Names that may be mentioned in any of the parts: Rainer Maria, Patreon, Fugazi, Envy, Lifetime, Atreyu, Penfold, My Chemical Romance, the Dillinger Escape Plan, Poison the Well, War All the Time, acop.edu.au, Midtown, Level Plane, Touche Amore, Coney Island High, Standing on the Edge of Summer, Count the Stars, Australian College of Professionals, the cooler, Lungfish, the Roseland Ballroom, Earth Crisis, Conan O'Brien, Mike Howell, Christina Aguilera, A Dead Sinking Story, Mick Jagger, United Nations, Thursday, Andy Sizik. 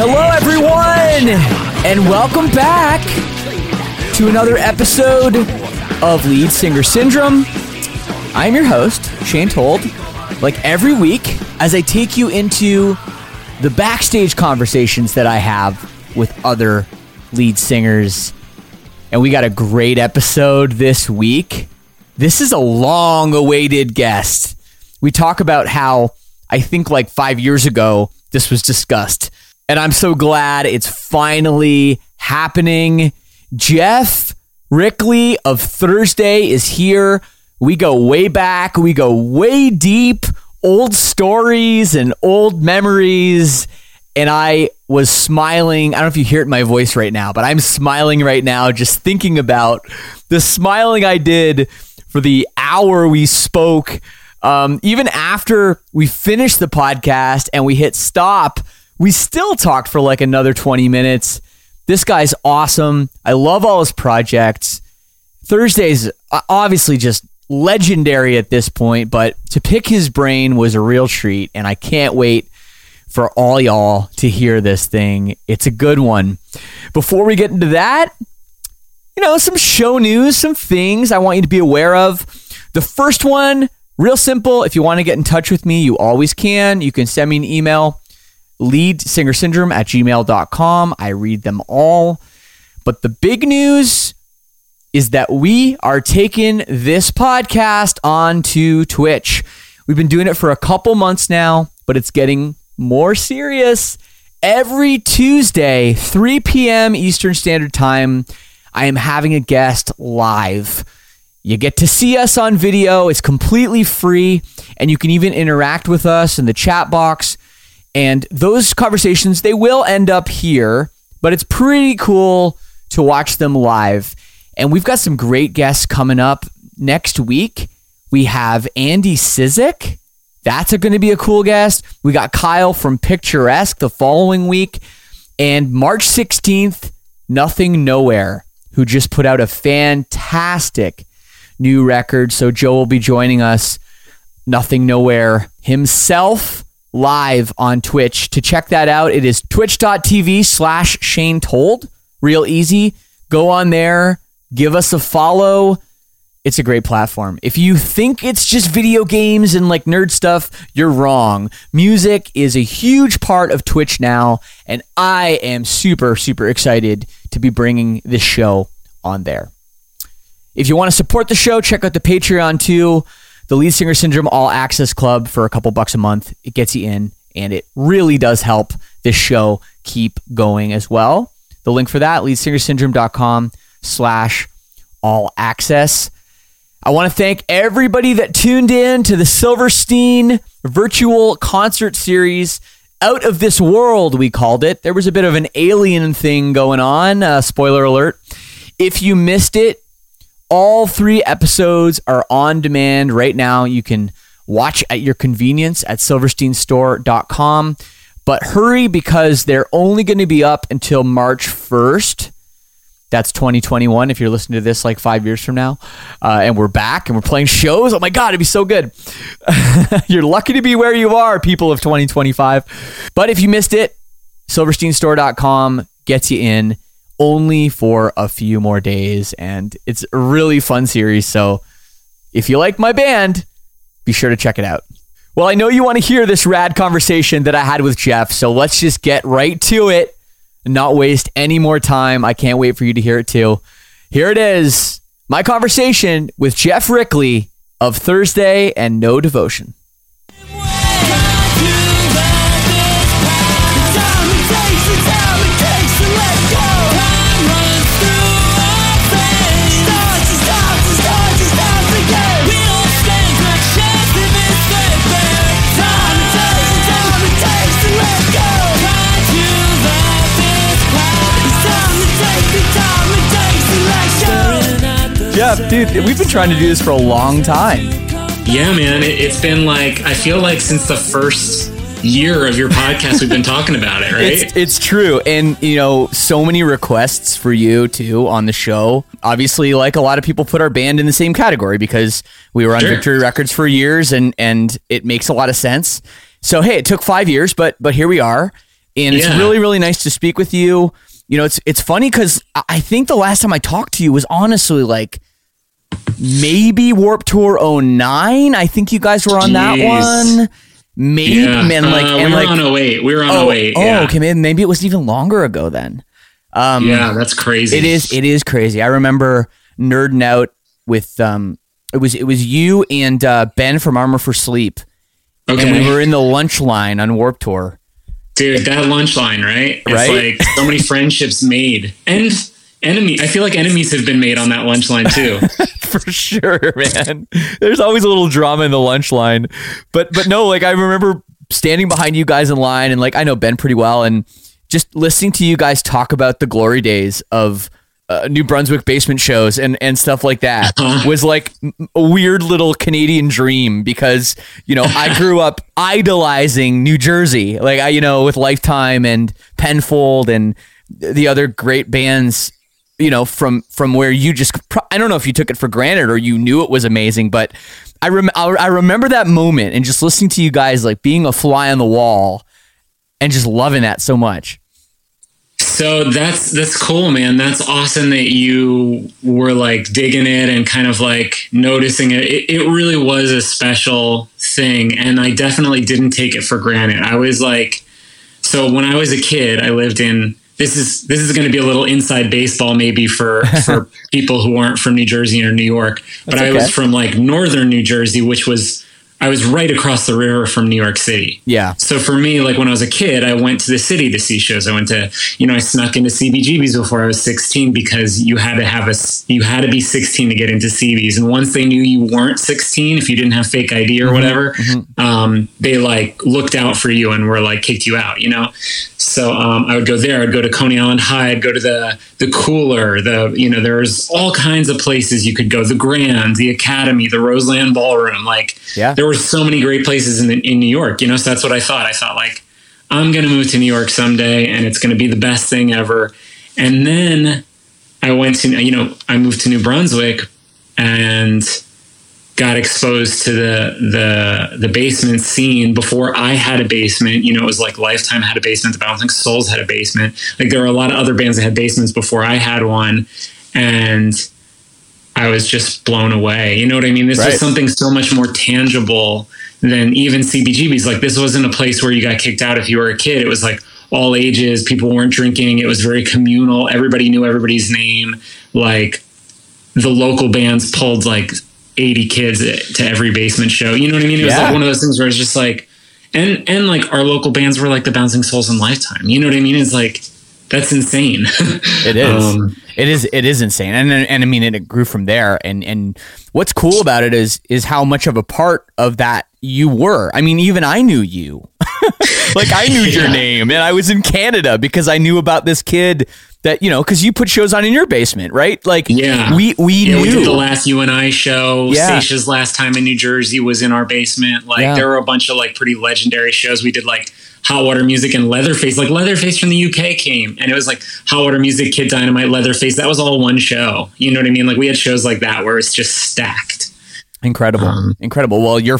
Hello, everyone, and welcome back to another episode of Lead Singer Syndrome. I'm your host, Shane Told, like every week, as I take you into the backstage conversations that I have with other lead singers. And we got a great episode this week. This is a long-awaited guest. We talk about how, I think like 5 years ago, this was discussed. And I'm so glad it's finally happening. Jeff Rickley of Thursday is here. We go way back. We go way deep. Old stories and old memories. And I was smiling. I don't know if you hear it in my voice right now, but I'm smiling right now just thinking about the smiling I did for the hour we spoke. Even after we finished the podcast and we hit stop, we still talked for like another 20 minutes. This guy's awesome. I love all his projects. Thursday's obviously just legendary at this point, but to pick his brain was a real treat, and I can't wait for all y'all to hear this thing. It's a good one. Before we get into that, you know, some show news, some things I want you to be aware of. The first one, real simple. If you want to get in touch with me, you always can. You can send me an email. leadsingersyndrome@gmail.com. I read them all. But the big news is that we are taking this podcast onto Twitch. We've been doing it for a couple months now, but it's getting more serious. Every Tuesday, 3 p.m. Eastern Standard Time, I am having a guest live. You get to see us on video. It's completely free, and you can even interact with us in the chat box. And those conversations, they will end up here, but it's pretty cool to watch them live. And we've got some great guests coming up next week. We have Andy Sizik. That's going to be a cool guest. We got Kyle from Picturesque the following week. And March 16th, Nothing Nowhere, who just put out a fantastic new record. So Joe will be joining us, Nothing Nowhere himself, live on Twitch. To check that out, it is twitch.tv/Shane Told. Real easy. Go on there. Give us a follow. It's a great platform. If you think it's just video games and like nerd stuff, you're wrong. Music is a huge part of Twitch now, and I am super, super excited to be bringing this show on there. If you want to support the show, check out the Patreon too. The Lead Singer Syndrome All Access Club for a couple bucks a month. It gets you in, and it really does help this show keep going as well. The link for that, leadsingersyndrome.com/all access. I want to thank everybody that tuned in to the Silverstein Virtual Concert Series Out of This World, we called it. There was a bit of an alien thing going on. Spoiler alert. If you missed it, all three episodes are on demand right now. You can watch at your convenience at SilversteinStore.com. But hurry, because they're only going to be up until March 1st. That's 2021 if you're listening to this like 5 years from now. And we're back and we're playing shows. Oh my God, it'd be so good. You're lucky to be where you are, people of 2025. But if you missed it, SilversteinStore.com gets you in only for a few more days. And it's a really fun series. So if you like my band, be sure to check it out. Well, I know you want to hear this rad conversation that I had with Jeff. So let's just get right to it. Not waste any more time. I can't wait for you to hear it too. Here it is. My conversation with Jeff Rickley of Thursday and No Devotion. Jeff, dude, we've been trying to do this for a long time. Yeah, man. It's been like, I feel like since the first year of your podcast, we've been talking about it, right? It's true. And, you know, so many requests for you, too, on the show. Obviously, like a lot of people put our band in the same category because we were on Victory Records for years and it makes a lot of sense. So, hey, it took 5 years, but here we are. And it's really, really nice to speak with you. You know, it's funny because I think the last time I talked to you was honestly like, maybe Warp Tour 09. I think you guys were on that one. Maybe we were on 08. We were on 08. Yeah. Oh, okay. Maybe it was even longer ago then. Yeah, that's crazy. It is crazy. I remember nerding out with it was you and Ben from Armor for Sleep. Okay. And we were in the lunch line on Warp Tour. Dude, that lunch line, right? It's like so many friendships made. And I feel like enemies have been made on that lunch line too. For sure, man. There's always a little drama in the lunch line. But no, like I remember standing behind you guys in line and like I know Ben pretty well and just listening to you guys talk about the glory days of New Brunswick basement shows and stuff like that was like a weird little Canadian dream because, you know, I grew up idolizing New Jersey. Like I, you know, with Lifetime and Penfold and the other great bands, you know, from where you just, I don't know if you took it for granted or you knew it was amazing, but I remember that moment and just listening to you guys, like being a fly on the wall and just loving that so much. So that's cool, man. That's awesome that you were like digging it and kind of like noticing it. It really was a special thing. And I definitely didn't take it for granted. I was like, so when I was a kid, I lived in, This is going to be a little inside baseball maybe for people who aren't from New Jersey or New York. But I was from like northern New Jersey, I was right across the river from New York City. Yeah. So for me, like when I was a kid, I went to the city to see shows. I went to, you know, I snuck into CBGBs before I was 16 because you had to be 16 to get into CBs. And once they knew you weren't 16, if you didn't have fake ID or whatever, they like looked out for you and were like kicked you out, you know? So I would go there. I'd go to Coney Island High. I'd go to the Cooler. There's all kinds of places you could go. The Grand, the Academy, the Roseland Ballroom. Like, there were so many great places in New York. You know, so that's what I thought. I thought like, I'm going to move to New York someday, and it's going to be the best thing ever. And then I went to, you know, I moved to New Brunswick, and got exposed to the basement scene before I had a basement. You know, it was like Lifetime had a basement, the Bouncing Souls had a basement. Like there were a lot of other bands that had basements before I had one. And I was just blown away. You know what I mean? This was something so much more tangible than even CBGBs. Like this wasn't a place where you got kicked out if you were a kid. It was like all ages, people weren't drinking. It was very communal. Everybody knew everybody's name. Like the local bands pulled like 80 kids to every basement show. You know what I mean? It was like one of those things where it's just like, and like our local bands were like the Bouncing Souls and Lifetime. You know what I mean? It's like, that's insane. It is. It is insane. And I mean, it grew from there. And what's cool about it is how much of a part of that you were. I mean, even I knew you. Like, I knew your name, and I was in Canada because I knew about this kid that, you know, because you put shows on in your basement, right? Like, we knew. We did the last you and I show. Yeah. Stacia's last time in New Jersey was in our basement. Like, there were a bunch of, like, pretty legendary shows. We did, like, Hot Water Music and Leatherface. Like, Leatherface from the UK came, and it was like Hot Water Music, Kid Dynamite, Leatherface. That was all one show. You know what I mean? Like, we had shows like that where it's just stacked. Incredible. Incredible. Well, the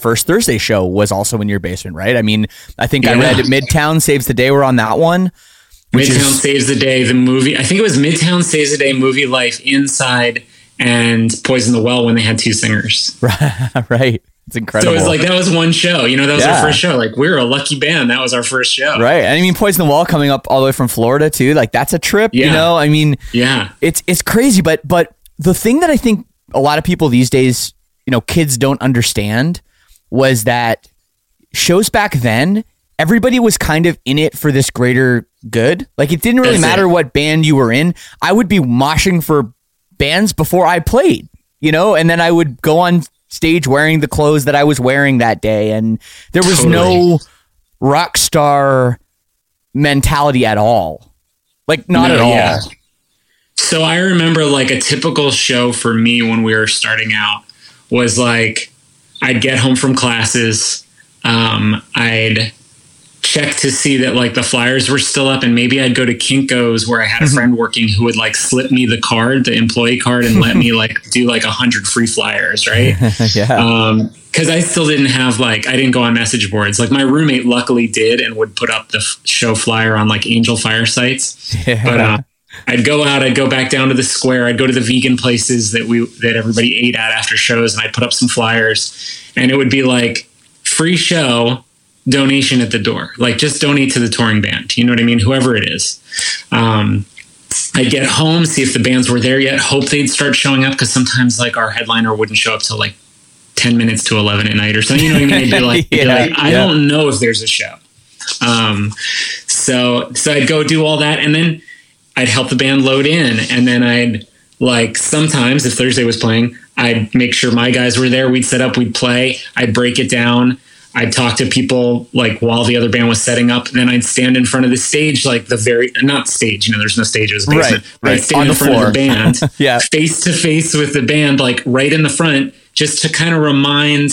first Thursday show was also in your basement, right? I mean, I think I read Midtown Saves the Day. We're on that one. Saves the Day, the movie. I think it was Midtown Saves the Day, Movie Life, Inside, and Poison the Well when they had two singers. Right. It's incredible. So it was like, that was one show, you know, that was our first show. Like, we were a lucky band. That was our first show. Right. And I mean, Poison the Well coming up all the way from Florida too. Like, that's a trip, you know? I mean, it's crazy. But the thing that I think a lot of people these days, you know, kids don't understand was that shows back then, everybody was kind of in it for this greater good. Like, it didn't really matter what band you were in. I would be moshing for bands before I played, you know, and then I would go on stage wearing the clothes that I was wearing that day, and there was no rock star mentality at all. Like, not at all. Yeah. So I remember, like, a typical show for me when we were starting out was, like, I'd get home from classes, I'd check to see that, like, the flyers were still up, and maybe I'd go to Kinko's where I had a friend working who would, like, slip me the card, the employee card, and let me, like, do like 100 free flyers, right? Because I still didn't have, like, I didn't go on message boards. Like, my roommate luckily did and would put up the show flyer on, like, Angel Fire sites. But I'd go out, I'd go back down to the square, I'd go to the vegan places that everybody ate at after shows, and I'd put up some flyers, and it would be like, free show, donation at the door. Like, just donate to the touring band, you know what I mean, whoever it is. I'd get home, see if the bands were there yet, hope they'd start showing up, because sometimes, like, our headliner wouldn't show up till like 10 minutes to 11 at night or something, you know what I mean? They'd be like, I don't know if there's a show. So I'd go do all that, and then I'd help the band load in, and then I'd, like, sometimes if Thursday was playing, I'd make sure my guys were there, we'd set up, we'd play, I'd break it down, I'd talk to people, like, while the other band was setting up, and then I'd stand in front of the stage, like, the very, not stage, you know, there's no stage, it was basement, right. I'd stand in front of the band, face to face with the band, like, right in the front, just to kind of remind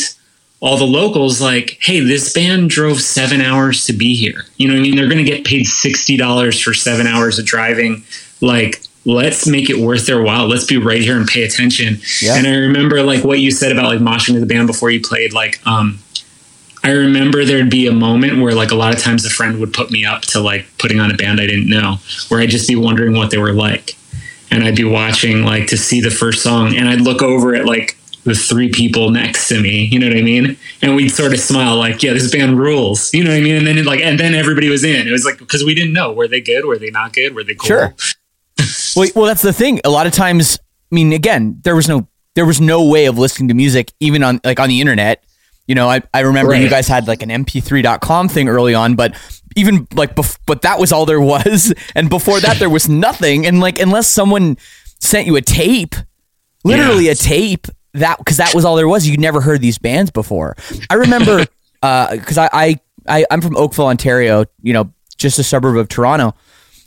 all the locals, like, hey, this band drove 7 hours to be here. You know what I mean? They're going to get paid $60 for 7 hours of driving. Like, let's make it worth their while. Let's be right here and pay attention. Yeah. And I remember, like, what you said about, like, moshing to the band before you played, like, I remember there'd be a moment where, like, a lot of times a friend would put me up to, like, putting on a band I didn't know, where I'd just be wondering what they were like. And I'd be watching, like, to see the first song, and I'd look over at, like, the three people next to me, you know what I mean? And we'd sort of smile, like, yeah, this band rules, you know what I mean? And then and then everybody was in. It was like, because we didn't know, were they good? Were they not good? Were they cool? Sure. Well, that's the thing. A lot of times, I mean, again, there was no way of listening to music, even on, like, on the internet. You know, I remember you guys had, like, an mp3.com thing early on, but even, like, but that was all there was. And before that, there was nothing. And, like, unless someone sent you a tape, literally a tape, because that was all there was. You never heard these bands before. I remember, because I'm from Oakville, Ontario, you know, just a suburb of Toronto.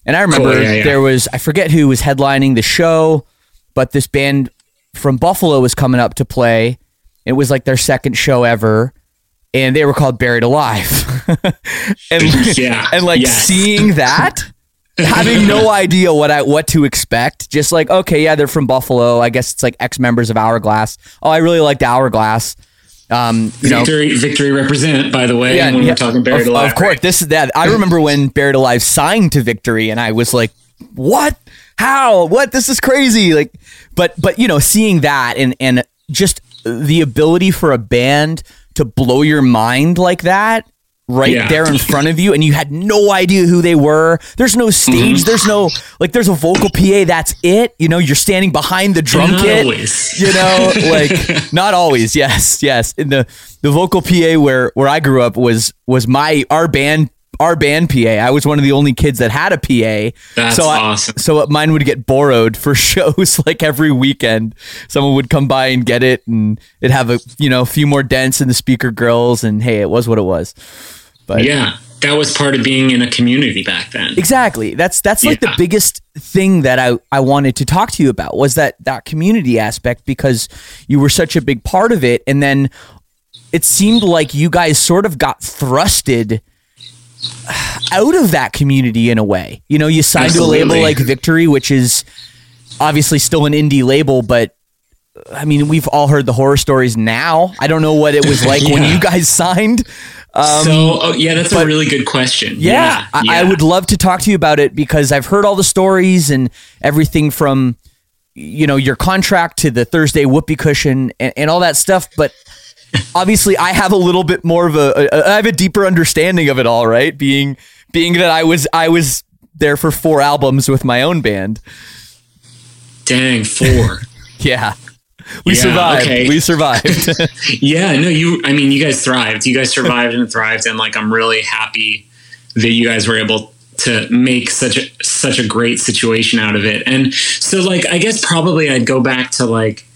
And I remember there was, I forget who was headlining the show, but this band from Buffalo was coming up to play. It was like their second show ever, and they were called Buried Alive. Seeing that, having no idea what to expect, just like, okay, yeah, they're from Buffalo. I guess it's like ex-members of Hourglass. Oh, I really liked Hourglass. Victory represent, by the way, when we're talking Buried Alive. Of course, right? This is that. I remember when Buried Alive signed to Victory, and I was like, what? How? What? This is crazy. Like, but you know, seeing that and just the ability for a band to blow your mind like that there in front of you, and you had no idea who they were. There's no stage. There's no, like, there's a vocal PA. That's it. You know, you're standing behind the drum kit. Always. You know, like, not always. Yes. And the vocal PA where I grew up was our band PA. I was one of the only kids that had a PA. That's awesome. So mine would get borrowed for shows, like, every weekend. Someone would come by and get it, and it'd have a few more dents in the speaker grills, and hey, it was what it was. But yeah, that was part of being in a community back then. Exactly. That's like the biggest thing that I wanted to talk to you about, was that community aspect, because you were such a big part of it. And then it seemed like you guys sort of got thrusted out of that community in a way. You know, you signed to a label like Victory, which is obviously still an indie label, but I mean, we've all heard the horror stories now. I don't know what it was like when you guys signed. That's a really good question. I would love to talk to you about it, because I've heard all the stories and everything from, you know, your contract to the Thursday whoopee cushion and all that stuff. But obviously I have a little bit more of I have a deeper understanding of it all, right? Being that I was there for 4 albums with my own band. Dang, 4. Yeah. We survived. Okay. We survived. You guys thrived. You guys survived and thrived. And like, I'm really happy that you guys were able to make such a great situation out of it. And so like, I guess probably I'd go back to like,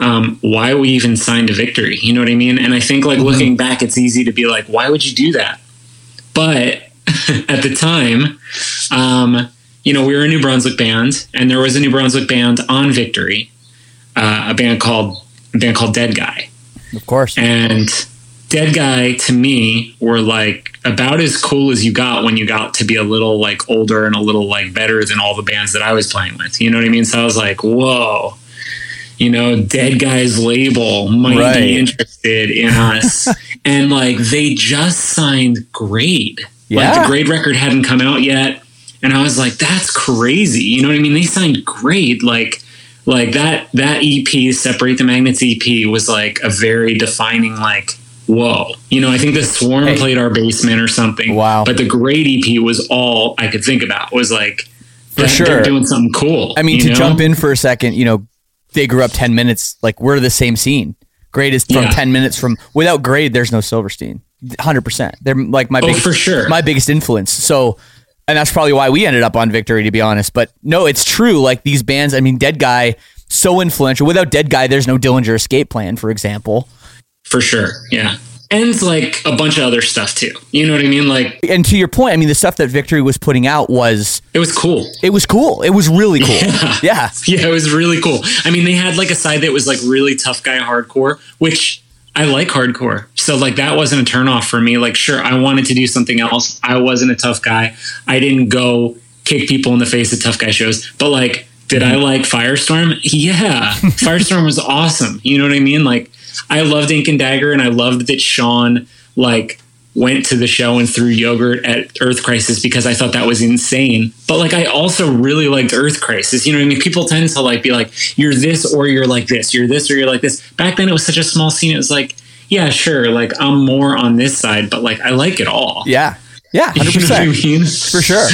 why we even signed a Victory, you know what I mean? And I think like looking back, it's easy to be like, why would you do that? But at the time, you know, we were a New Brunswick band, and there was a New Brunswick band on Victory, a band called Dead Guy. Of course. And Dead Guy, to me, were like about as cool as you got when you got to be a little like older and a little like better than all the bands that I was playing with. You know what I mean? So I was like, whoa, you know, Dead Guy's label might be interested in us. And like, they just signed Grade. Yeah. Like the Grade record hadn't come out yet. And I was like, that's crazy. You know what I mean? They signed Grade. Like that EP, Separate the Magnets EP, was like a very defining, like, whoa. You know, I think the Swarm played Our Basement or something. Wow. But the Grade EP was all I could think about, was like, for sure, they're doing something cool. I mean, jump in for a second, you know, they grew up 10 minutes. Like, we're the same scene. Grade is from 10 minutes from, without Grade, there's no Silverstein. 100%. They're like my biggest influence. So, and that's probably why we ended up on Victory, to be honest. But no, it's true. Like these bands, I mean, Dead Guy, so influential. Without Dead Guy, there's no Dillinger Escape Plan, for example. For sure. Yeah. And like a bunch of other stuff too. You know what I mean? Like, and to your point, I mean, the stuff that Victory was putting out was cool. It was really cool. Yeah. It was really cool. I mean, they had like a side that was like really tough guy hardcore, which I like hardcore. So like that wasn't a turnoff for me. Like, sure, I wanted to do something else. I wasn't a tough guy. I didn't go kick people in the face at tough guy shows. But like, did I like Firestorm? Yeah. Firestorm was awesome. You know what I mean? Like, I loved Ink and Dagger, and I loved that Sean like went to the show and threw yogurt at Earth Crisis, because I thought that was insane. But like, I also really liked Earth Crisis. You know what I mean? People tend to like be like, you're this or you're like this, you're this or you're like this. Back then it was such a small scene. It was like, yeah, sure, like I'm more on this side, but like I like it all. Yeah. Yeah. 100%. You know what I mean? For sure.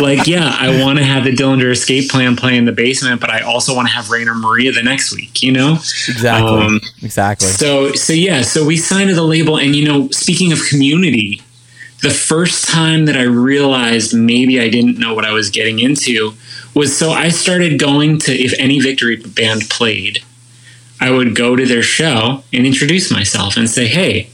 Like, yeah, I want to have the Dillinger Escape Plan play in the basement, but I also want to have Rainer Maria the next week, you know? Exactly. Exactly. So we signed to the label. And, you know, speaking of community, the first time that I realized maybe I didn't know what I was getting into was, so I started going to, if any Victory band played, I would go to their show and introduce myself and say, hey,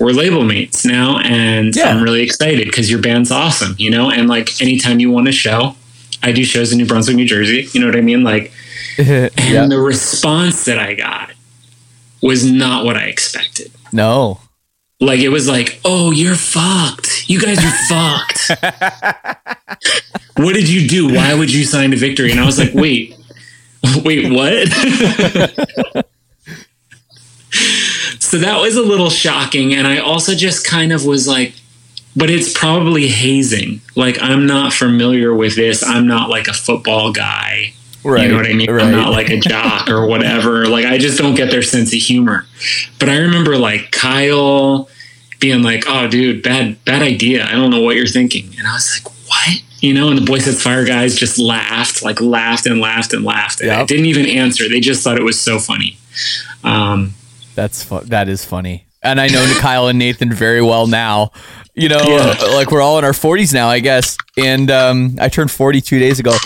we're label mates now, and I'm really excited because your band's awesome, you know? And like, anytime you want a show, I do shows in New Brunswick, New Jersey. You know what I mean? Like, and the response that I got was not what I expected. No. Like, it was like, oh, you're fucked. You guys are fucked. What did you do? Why would you sign to Victory? And I was like, wait, what? So that was a little shocking. And I also just kind of was like, but it's probably hazing. Like, I'm not familiar with this. I'm not like a football guy. Right. You know what I mean? Right. I'm not like a jock or whatever. Like, I just don't get their sense of humor. But I remember like Kyle being like, oh, dude, bad idea. I don't know what you're thinking. And I was like, what? You know, and the Boy Sets Fire guys just laughed. Yep. I didn't even answer. They just thought it was so funny. That is funny. And I know Kyle and Nathan very well now, you know, like we're all in our 40s now, I guess. And I turned 40 2 days ago,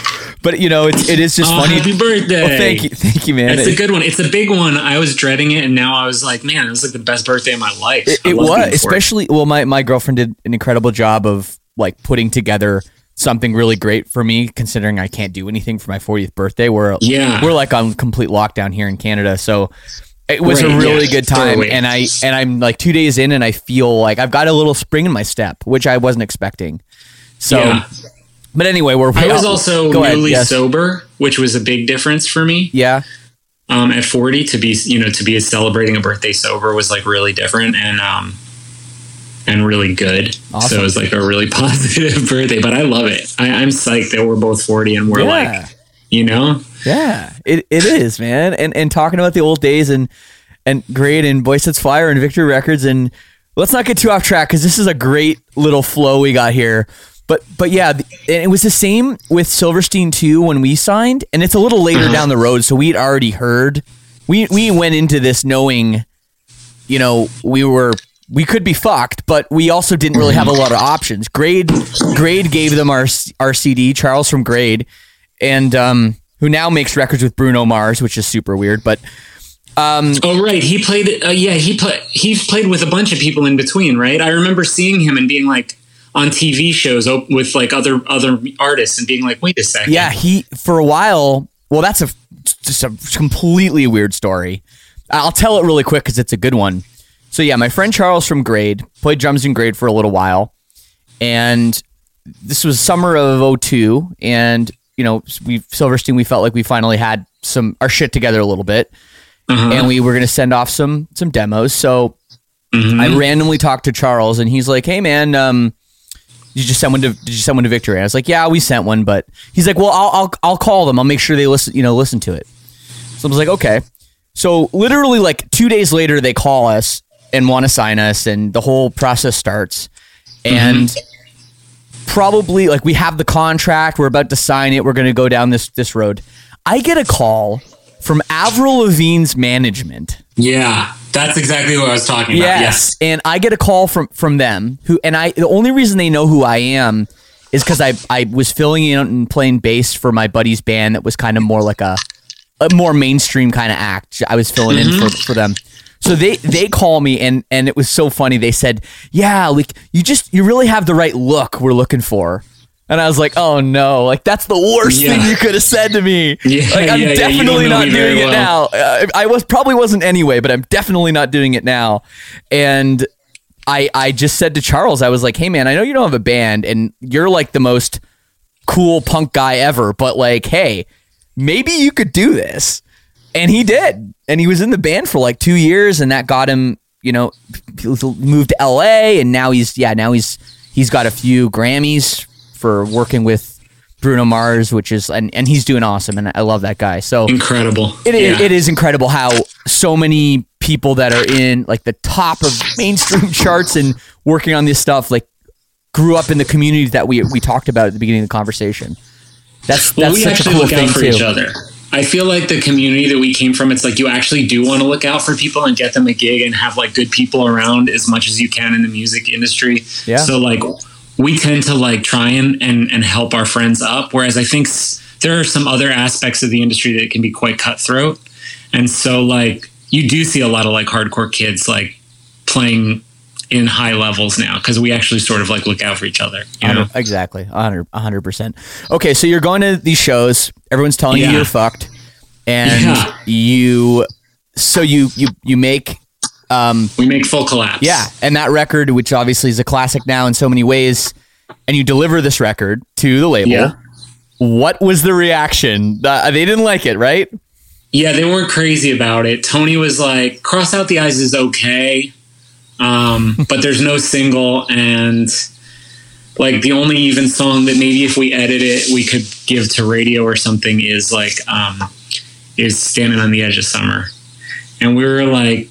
But you know, it is just funny. Happy birthday! Well, thank you, man. It's a good one. It's a big one. I was dreading it, and now I was like, man, it was like the best birthday of my life. It was, especially. Well, my girlfriend did an incredible job of like putting together something really great for me, considering I can't do anything for my 40th birthday. We're like on complete lockdown here in Canada, so it was a really good time. Totally. And I'm like 2 days in, and I feel like I've got a little spring in my step, which I wasn't expecting. So. Yeah. But anyway, I was also newly sober, which was a big difference for me. Yeah. At 40 to be celebrating a birthday sober was like really different and really good. Awesome. So it was like a really positive birthday, but I love it. I'm psyched that we're both 40 and we're like, you know? Yeah, it is, man. And talking about the old days and Grade and Boy Sets Fire and Victory Records, and let's not get too off track, because this is a great little flow we got here. But yeah, it was the same with Silverstein too when we signed, and it's a little later down the road, so we'd already heard. We went into this knowing, you know, we could be fucked, but we also didn't really have a lot of options. Grade gave them our CD, Charles from Grade, and who now makes records with Bruno Mars, which is super weird, but. He played. He's played with a bunch of people in between, right? I remember seeing him and being like. On TV shows with like other artists and being like, wait a second. Yeah, he for a while. Well, that's just a completely weird story. I'll tell it really quick because it's a good one. So yeah, my friend Charles from Grade played drums in Grade for a little while, and this was summer of '02. And you know, Silverstein, we felt like we finally had our shit together a little bit, and we were gonna send off some demos. So I randomly talked to Charles, and he's like, "Hey man, Did you send one to Victory?" And I was like, "Yeah, we sent one," but he's like, "Well, I'll call them. I'll make sure they listen to it." So I was like, "Okay." So literally like 2 days later, they call us and want to sign us, and the whole process starts. And probably like we have the contract, we're about to sign it, we're going to go down this road. I get a call from Avril Lavigne's management. Yeah. That's exactly what I was talking about. Yes. And I get a call from them the only reason they know who I am is because I was filling in and playing bass for my buddy's band that was kind of more like a more mainstream kind of act. I was filling in for them. So they call me and it was so funny. They said, "Yeah, like you really have the right look we're looking for." And I was like, "Oh no! Like that's the worst thing you could have said to me. I'm definitely not doing it now. I probably wasn't anyway, but I'm definitely not doing it now." And I just said to Charles, I was like, "Hey man, I know you don't have a band, and you're like the most cool punk guy ever, but like, hey, maybe you could do this." And he did, and he was in the band for like 2 years, and that got him, you know, moved to LA, and now he's got a few Grammys for working with Bruno Mars, which is, and he's doing awesome. And I love that guy. So incredible. It is incredible how so many people that are in like the top of mainstream charts and working on this stuff, like grew up in the community that we talked about at the beginning of the conversation. That's such a cool thing for each other. I feel like the community that we came from, it's like you actually do want to look out for people and get them a gig and have like good people around as much as you can in the music industry. Yeah. So like, we tend to like try and help our friends up. Whereas I think there are some other aspects of the industry that can be quite cutthroat. And so like, you do see a lot of like hardcore kids, like playing in high levels now. Cause we actually sort of like look out for each other. You know? Exactly. 100%. Okay. So you're going to these shows, everyone's telling you you're fucked, and you make, we make Full Collapse. Yeah. And that record, which obviously is a classic now in so many ways, and you deliver this record to the label. Yeah. What was the reaction? They didn't like it, right? Yeah, they weren't crazy about it. Tony was like, "Cross Out the Eyes is okay, but there's no single, and like the only even song that maybe if we edit it, we could give to radio or something is like, is Standing on the Edge of Summer." And we were like,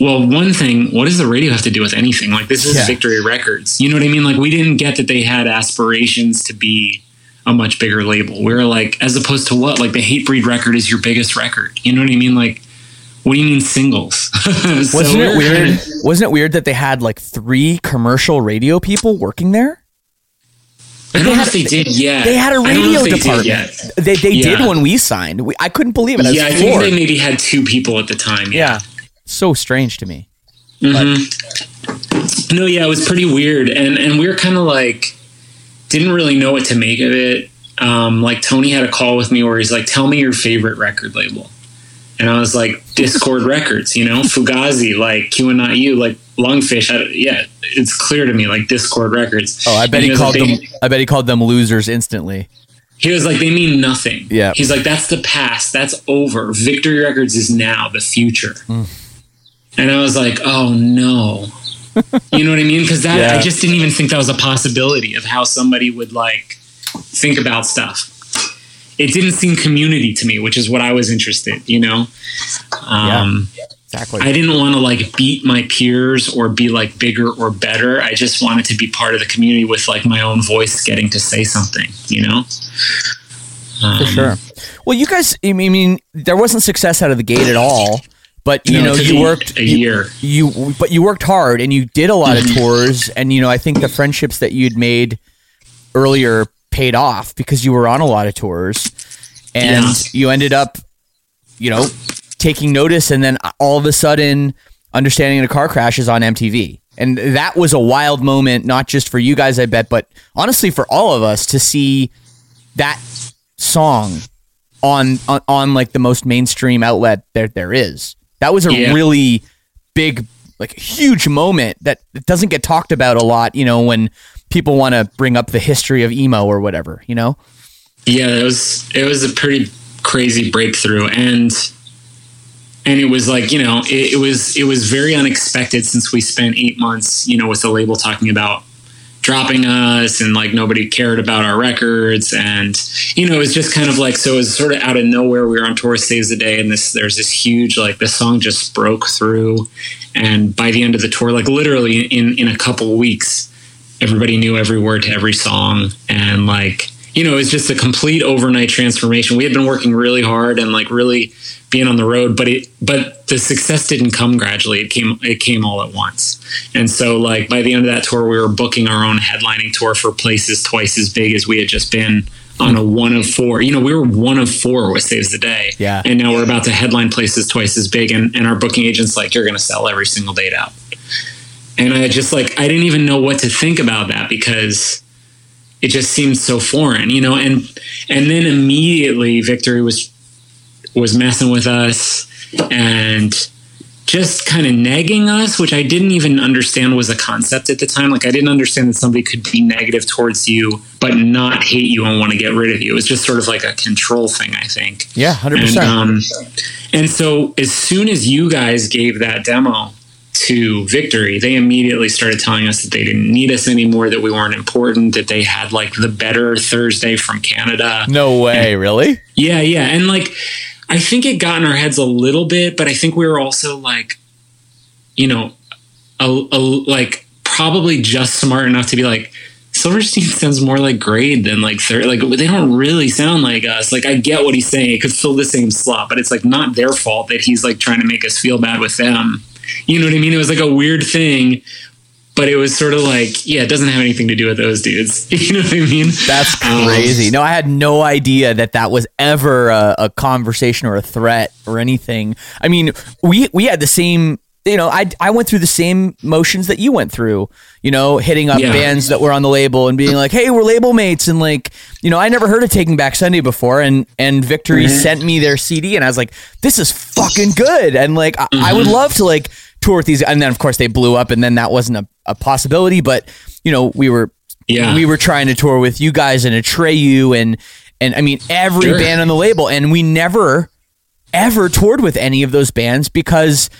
"Well, one thing, what does the radio have to do with anything? Like, this is Victory Records." You know what I mean? Like, we didn't get that they had aspirations to be a much bigger label. We were like, as opposed to what? Like, the Hatebreed record is your biggest record. You know what I mean? Like, what do you mean singles? Wasn't it weird that they had, like, 3 commercial radio people working there? But they had, a radio department. They did when we signed. I couldn't believe it. I think they maybe had two people at the time. Yeah. So strange to me. Mm-hmm. No, yeah, it was pretty weird. And we were kind of like, didn't really know what to make of it. Like Tony had a call with me where he's like, tell me your favorite record label. And I was like, Discord Records, you know, Fugazi, like Q and Not You, like Lungfish. It's clear to me, like Discord Records. Oh, I bet he called them. I bet he called them losers instantly. He was like, they mean nothing. Yeah. He's like, that's the past. That's over. Victory Records is now the future. Mm. And I was like, oh no. You know what I mean? Because that I just didn't even think that was a possibility of how somebody would like think about stuff. It didn't seem community to me, which is what I was interested, you know? Exactly. I didn't want to like beat my peers or be like bigger or better. I just wanted to be part of the community with like my own voice getting to say something, you know? For sure. Well, you guys, I mean, there wasn't success out of the gate at all, but you know, you worked a year. But you worked hard and you did a lot of tours, and you know, I think the friendships that you'd made earlier paid off because you were on a lot of tours, and you ended up, you know, taking notice, and then all of a sudden Understanding a Car Crash is on MTV. And that was a wild moment, not just for you guys, I bet, but honestly for all of us to see that song on like the most mainstream outlet there is. That was a really big, like huge moment that doesn't get talked about a lot, you know, when people want to bring up the history of emo or whatever, you know? Yeah, it was a pretty crazy breakthrough. And it was like, you know, it was very unexpected, since we spent 8 months, you know, with the label talking about dropping us, and like nobody cared about our records. And, you know, it was just kind of like, so it was sort of out of nowhere. We were on tour, Saves the Day, and there's this huge, like the song just broke through. And by the end of the tour, like literally in a couple weeks, everybody knew every word to every song. And like, you know, it's just a complete overnight transformation. We had been working really hard and like really being on the road, but the success didn't come gradually. It came all at once. And so like by the end of that tour, we were booking our own headlining tour for places twice as big as we had just been on a 1 of 4, you know, we were 1 of 4 with Saves the Day. Yeah. And now we're about to headline places twice as big. And our booking agent's like, you're going to sell every single date out. And I just like, I didn't even know what to think about that, because it just seemed so foreign, you know? And then immediately Victory was messing with us and just kind of negging us, which I didn't even understand was a concept at the time. Like I didn't understand that somebody could be negative towards you, but not hate you and want to get rid of you. It was just sort of like a control thing, I think. Yeah. 100%. And so as soon as you guys gave that demo to Victory, they immediately started telling us that they didn't need us anymore, that we weren't important, that they had like the better Thursday from Canada. No way, and, really? Yeah, yeah. And like, I think it got in our heads a little bit, but I think we were also like, you know, like probably just smart enough to be like, Silverstein sounds more like Grade than like Third. Like they don't really sound like us. Like I get what he's saying; it could fill the same slot, but it's like not their fault that he's like trying to make us feel bad with them. You know what I mean? It was like a weird thing, but it was sort of like, yeah, it doesn't have anything to do with those dudes. You know what I mean? That's crazy. No, I had no idea that was ever a conversation or a threat or anything. I mean, we had the same, you know, I went through the same motions that you went through, you know, hitting up bands that were on the label and being like, hey, we're label mates. And like, you know, I never heard of Taking Back Sunday before. And Victory sent me their CD and I was like, this is fucking good. And like, I would love to like tour with these. And then of course they blew up and then that wasn't a possibility, but you know, we were trying to tour with you guys and Atreyu and I mean, every band on the label. And we never, ever toured with any of those bands because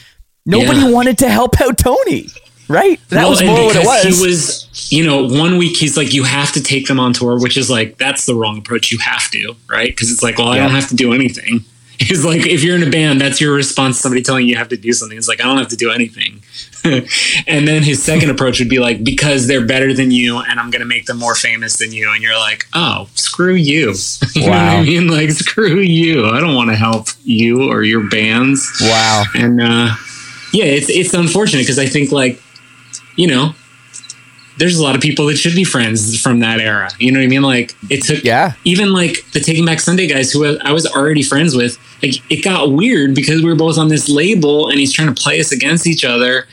nobody wanted to help out Tony, right? That was more what it was. He was, you know, 1 week he's like, you have to take them on tour, which is like, that's the wrong approach. You have to, right? Because it's like, well, I don't have to do anything. He's like, if you're in a band, that's your response to somebody telling you you have to do something. It's like, I don't have to do anything. And then his second approach would be like, because they're better than you and I'm going to make them more famous than you. And you're like, oh, screw you. You know what I mean? Like, screw you. I don't want to help you or your bands. Wow. And, yeah, it's unfortunate because I think like, you know, there's a lot of people that should be friends from that era. You know what I mean? Like, it took, even like the Taking Back Sunday guys who I was already friends with, like, it got weird because we were both on this label and he's trying to play us against each other.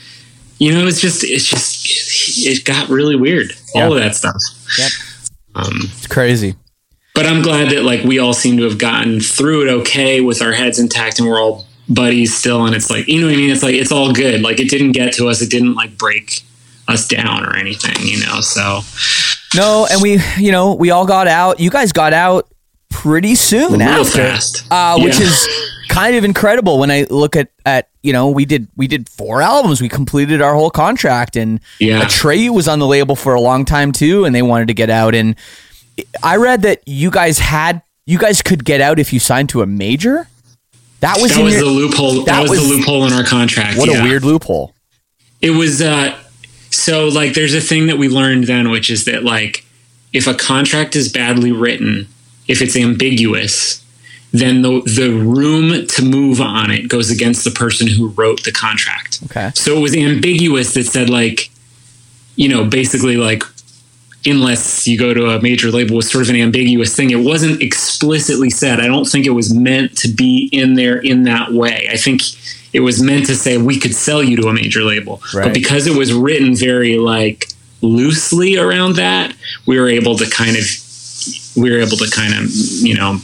You know, it's just, it got really weird. Yeah. All of that stuff. Yep. It's crazy. But I'm glad that, like, we all seem to have gotten through it okay with our heads intact and we're all buddies still. And it's like, you know what I mean? It's like, it's all good. Like, it didn't get to us. It didn't, like, break us down or anything, you know? So. No, and we all got out. You guys got out pretty soon after. Real fast. Which is kind of incredible when I look at we did 4 albums. We completed our whole contract. And Atreyu was on the label for a long time, too, and they wanted to get out. And I read that you guys could get out if you signed to a major. That was the loophole. That was the loophole in our contract. What a weird loophole. It was, so like, there's a thing that we learned then, which is that, like, if a contract is badly written, if it's ambiguous, then the room to move on it goes against the person who wrote the contract. Okay. So it was ambiguous that said, like, you know, basically, like, unless you go to a major label, was sort of an ambiguous thing. It wasn't explicitly said. I don't think it was meant to be in there in that way. I think it was meant to say we could sell you to a major label. Right. But because it was written very, like, loosely around that, we were able to kind of, you know,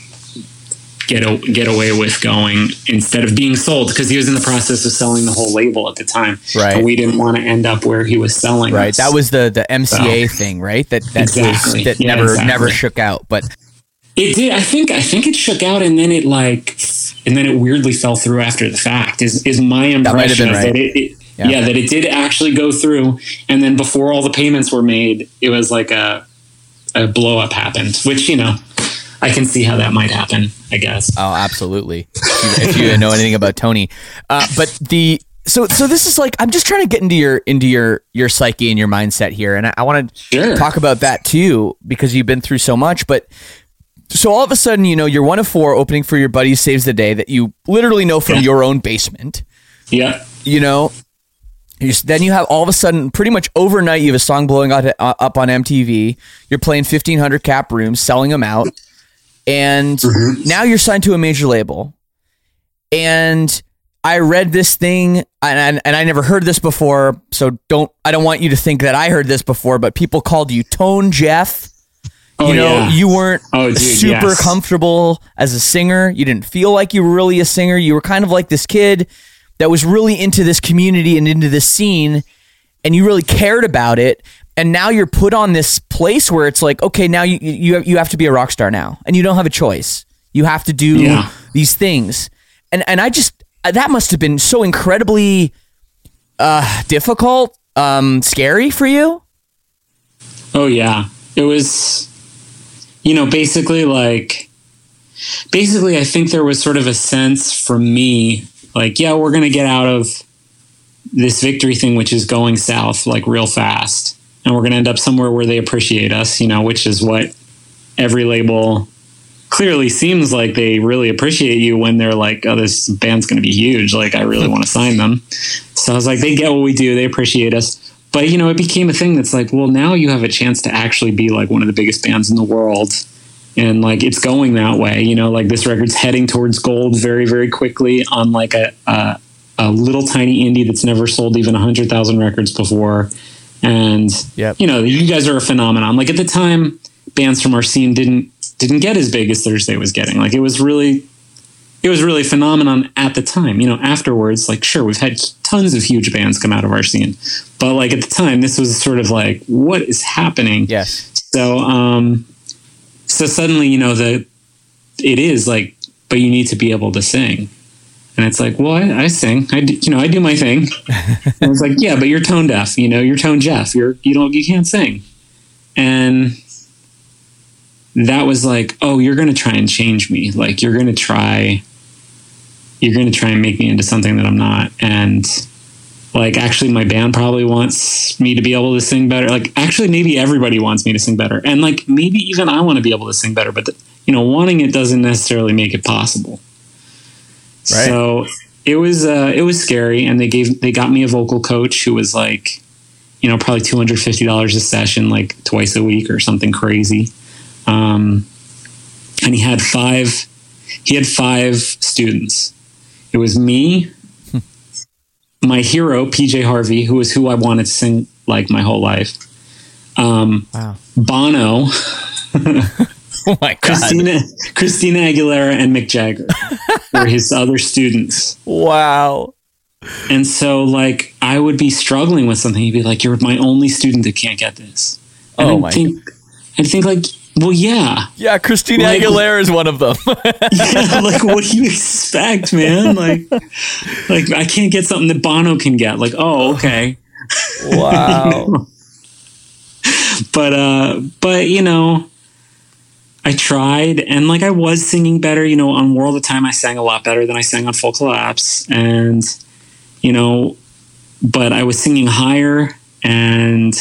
get away with going instead of being sold, because he was in the process of selling the whole label at the time. Right. And we didn't want to end up where he was selling. Right. That was the MCA thing, right? That never shook out, but it did. I think it shook out and then it weirdly fell through after the fact is my impression that it did actually go through. And then before all the payments were made, it was like a blow up happened, which, you know, I can see how that might happen, I guess. Oh, absolutely. If you know anything about Tony, but this is like, I'm just trying to get into your psyche and your mindset here. And I want to talk about that too, because you've been through so much, but so all of a sudden, you know, you're 1 of 4 opening for your buddy Saves the Day that you literally know from your own basement. Yeah. You know, then you have all of a sudden, pretty much overnight, you have a song blowing up on MTV. You're playing 1,500 cap rooms, selling them out. And now you're signed to a major label. And I read this thing, and I never heard this before, so I don't want you to think that I heard this before, but people called you Tone Jeff. You weren't super comfortable as a singer. You didn't feel like you were really a singer. You were kind of like this kid that was really into this community and into this scene, and you really cared about it. And now you're put on this place where it's like, okay, now you have to be a rock star now, and you don't have a choice. You have to do these things, and I just, that must have been so incredibly difficult, scary for you. Oh yeah, it was. You know, basically, I think there was sort of a sense for me, like, yeah, we're gonna get out of this Victory thing, which is going south like real fast. And we're going to end up somewhere where they appreciate us, you know, which is what every label clearly seems like. They really appreciate you when they're like, oh, this band's going to be huge. Like, I really want to sign them. So I was like, they get what we do. They appreciate us. But, you know, it became a thing that's like, well, now you have a chance to actually be like one of the biggest bands in the world. And like, it's going that way, you know, like this record's heading towards gold very, very quickly on like a little tiny indie that's never sold even 100,000 records before. And, you know, you guys are a phenomenon. Like, at the time, bands from our scene didn't get as big as Thursday was getting. Like, it was really a phenomenon at the time. You know, afterwards, like, sure, we've had tons of huge bands come out of our scene. But, like, at the time, this was sort of like, what is happening? Yes. So, so suddenly, you know, it is like, but you need to be able to sing. And it's like, well, I sing, I do my thing. And it's like, yeah, but you're tone deaf, you know, you're Tone Jeff, you can't sing. And that was like, oh, you're going to try and change me. Like, you're going to try and make me into something that I'm not. And like, actually my band probably wants me to be able to sing better. Like, actually, maybe everybody wants me to sing better. And like, maybe even I want to be able to sing better, but you know, wanting it doesn't necessarily make it possible. Right. So it was scary, and they got me a vocal coach who was like, you know, probably $250 a session, like twice a week or something crazy. And he had five students. It was me, my hero, PJ Harvey, who was who I wanted to sing like my whole life. Wow. Bono, oh my God. Christina Aguilera and Mick Jagger were his other students. Wow. And so, like, I would be struggling with something. He'd be like, "You're my only student that can't get this." And I'd think like, well, yeah. Yeah, Christina Aguilera is one of them. Yeah, like, what do you expect, man? Like I can't get something that Bono can get. Like, oh, okay. Wow. You know? But, you know, I tried, and, like, I was singing better. You know, on World of Time, I sang a lot better than I sang on Full Collapse. And, you know, but I was singing higher, and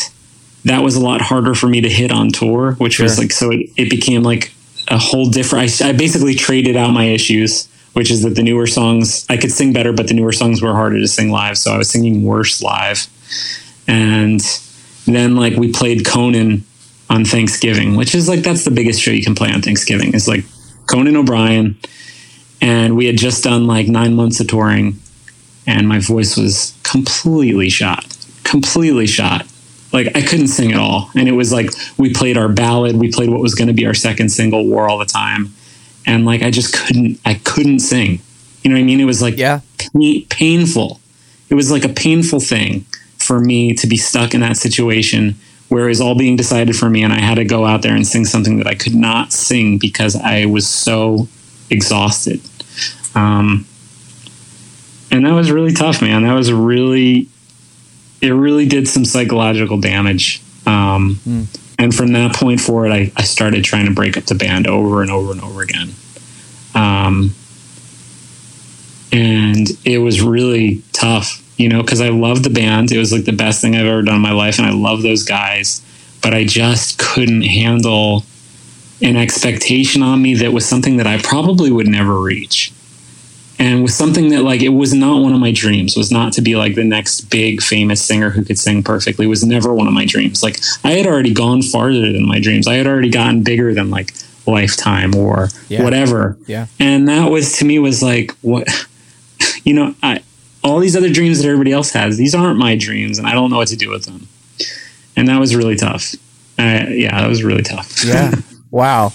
that was a lot harder for me to hit on tour, which sure. was like, so it became like a whole different, I basically traded out my issues, which is that the newer songs, I could sing better, but the newer songs were harder to sing live. So I was singing worse live. And then, like, we played Conan on Thanksgiving, which is like, that's the biggest show you can play on Thanksgiving. It's like Conan O'Brien. And we had just done like 9 months of touring, and my voice was completely shot. Like, I couldn't sing at all. And it was like, we played our ballad. We played what was going to be our second single, War All the Time. And, like, I just couldn't sing. You know what I mean? It was like painful. It was like a painful thing for me to be stuck in that situation where it was all being decided for me. And I had to go out there and sing something that I could not sing because I was so exhausted. And that was really tough, man. That was it really did some psychological damage. And from that point forward, I started trying to break up the band over and over and over again. And it was really tough, you know, because I loved the band. It was like the best thing I've ever done in my life, and I love those guys. But I just couldn't handle an expectation on me that was something that I probably would never reach. And with something that, like, it was not one of my dreams, was not to be like the next big famous singer who could sing perfectly. It was never one of my dreams. Like, I had already gone farther than my dreams. I had already gotten bigger than like Lifetime or whatever. Yeah. And that was, to me, was like, what, you know, all these other dreams that everybody else has, these aren't my dreams, and I don't know what to do with them. And that was really tough. That was really tough. Yeah. Wow.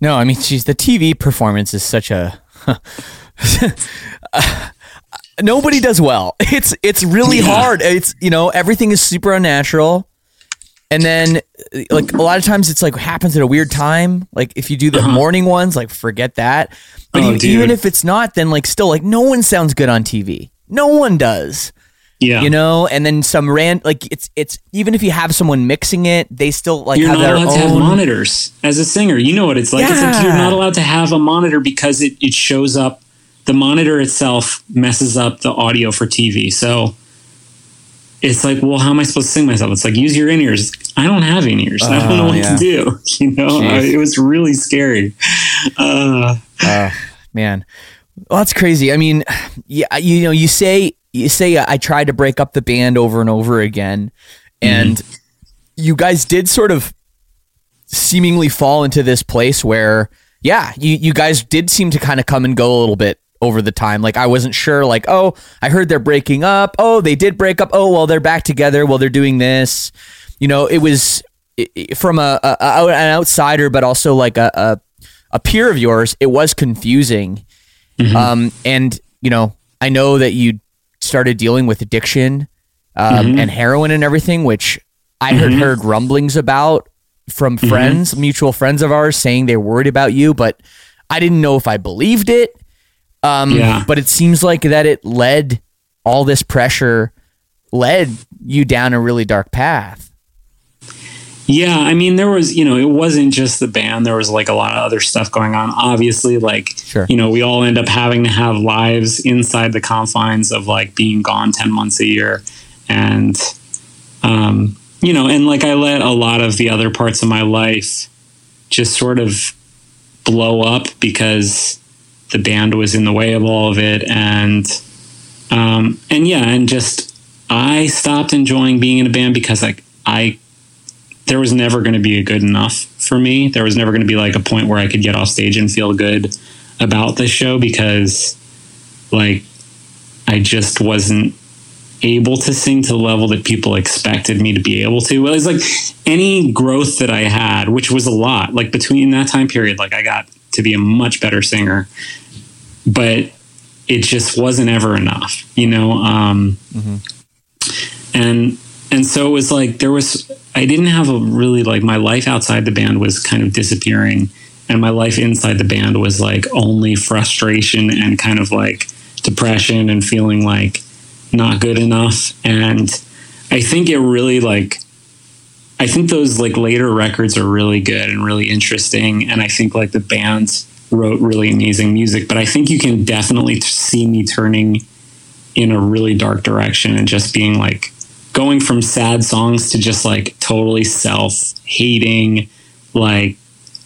No, I mean, geez, the TV performance is such a... nobody does well. It's really hard. It's, you know, everything is super unnatural, and then, like, a lot of times it's like happens at a weird time. Like, if you do the morning ones, like, forget that. But even if it's not, then, like, still, like, no one sounds good on TV. No one does. Yeah, you know. And then some like, it's even if you have someone mixing it, they still, like, you're have not allowed to have monitors as a singer. You know what it's like. Yeah. It's like you're not allowed to have a monitor because it shows up. The monitor itself messes up the audio for TV. So it's like, well, how am I supposed to sing myself? It's like, use your in-ears. I don't have in-ears. I don't know what to do. You know, it was really scary. Man, well, that's crazy. I mean, yeah, you know, you say I tried to break up the band over and over again, and you guys did sort of seemingly fall into this place where, yeah, you guys did seem to kind of come and go a little bit over the time. Like, I wasn't sure, like, oh, I heard they're breaking up. Oh, they did break up. Oh, well, they're back together. Well, they're doing this. You know, it was from an outsider, but also like a peer of yours. It was confusing. Mm-hmm. And, you know, I know that you started dealing with addiction and heroin and everything, which I had heard rumblings about from friends, mutual friends of ours, saying they're worried about you, but I didn't know if I believed it. But it seems like that it led, all this pressure led you down a really dark path. Yeah. I mean, there was, you know, it wasn't just the band. There was, like, a lot of other stuff going on. Obviously, like, you know, we all end up having to have lives inside the confines of, like, being gone 10 months a year. And, you know, and, like, I let a lot of the other parts of my life just sort of blow up because the band was in the way of all of it. And yeah, and just I stopped enjoying being in a band because like there was never going to be a good enough for me. There was never going to be like a point where I could get off stage and feel good about this show, because like I just wasn't able to sing to the level that people expected me to be able to. Well, it's like any growth that I had, which was a lot, like between that time period, like I got to be a much better singer, but it just wasn't ever enough, you know? And so it was like, I didn't have a really like, my life outside the band was kind of disappearing, and my life inside the band was like only frustration and kind of like depression and feeling like not good enough. And I think it really like, I think those like later records are really good and really interesting. And I think like the bands wrote really amazing music, but I think you can definitely see me turning in a really dark direction and just being like going from sad songs to just like totally self-hating, like,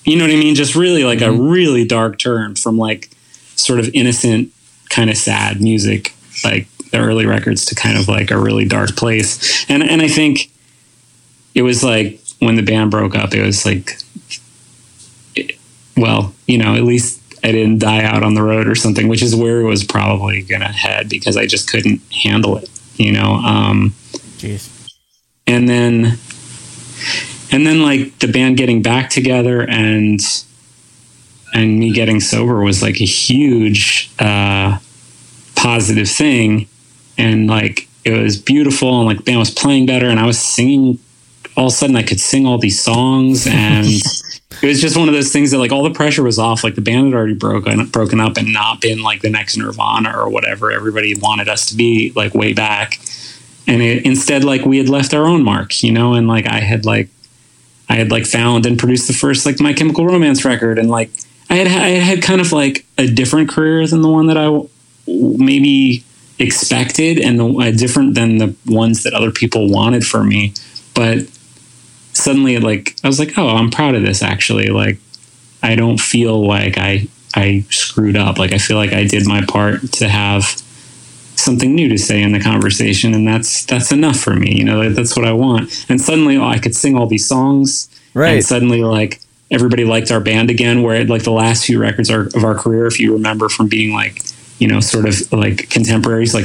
you know what I mean? Just really like a really dark turn from like sort of innocent kind of sad music, like the early records, to kind of like a really dark place. And I think it was like when the band broke up, it was like, well, you know, at least I didn't die out on the road or something, which is where it was probably going to head, because I just couldn't handle it, you know? Jeez. And then like the band getting back together and me getting sober was like a huge, positive thing. And like it was beautiful, and like the band was playing better, and I was singing. All of a sudden I could sing all these songs, and it was just one of those things that like all the pressure was off. Like the band had already broken up and not been like the next Nirvana or whatever everybody wanted us to be like way back. And instead like we had left our own mark, you know, and like I had found and produced the first like My Chemical Romance record, and like I had kind of like a different career than the one that I maybe expected, and different than the ones that other people wanted for me. But suddenly like I was like, oh, I'm proud of this actually. Like I don't feel like I screwed up. Like I feel like I did my part to have something new to say in the conversation, and that's enough for me, you know, that's what I want. And suddenly I could sing all these songs, right? And suddenly like everybody liked our band again, where like the last few records of our career, if you remember, from being like, you know, sort of like contemporaries, like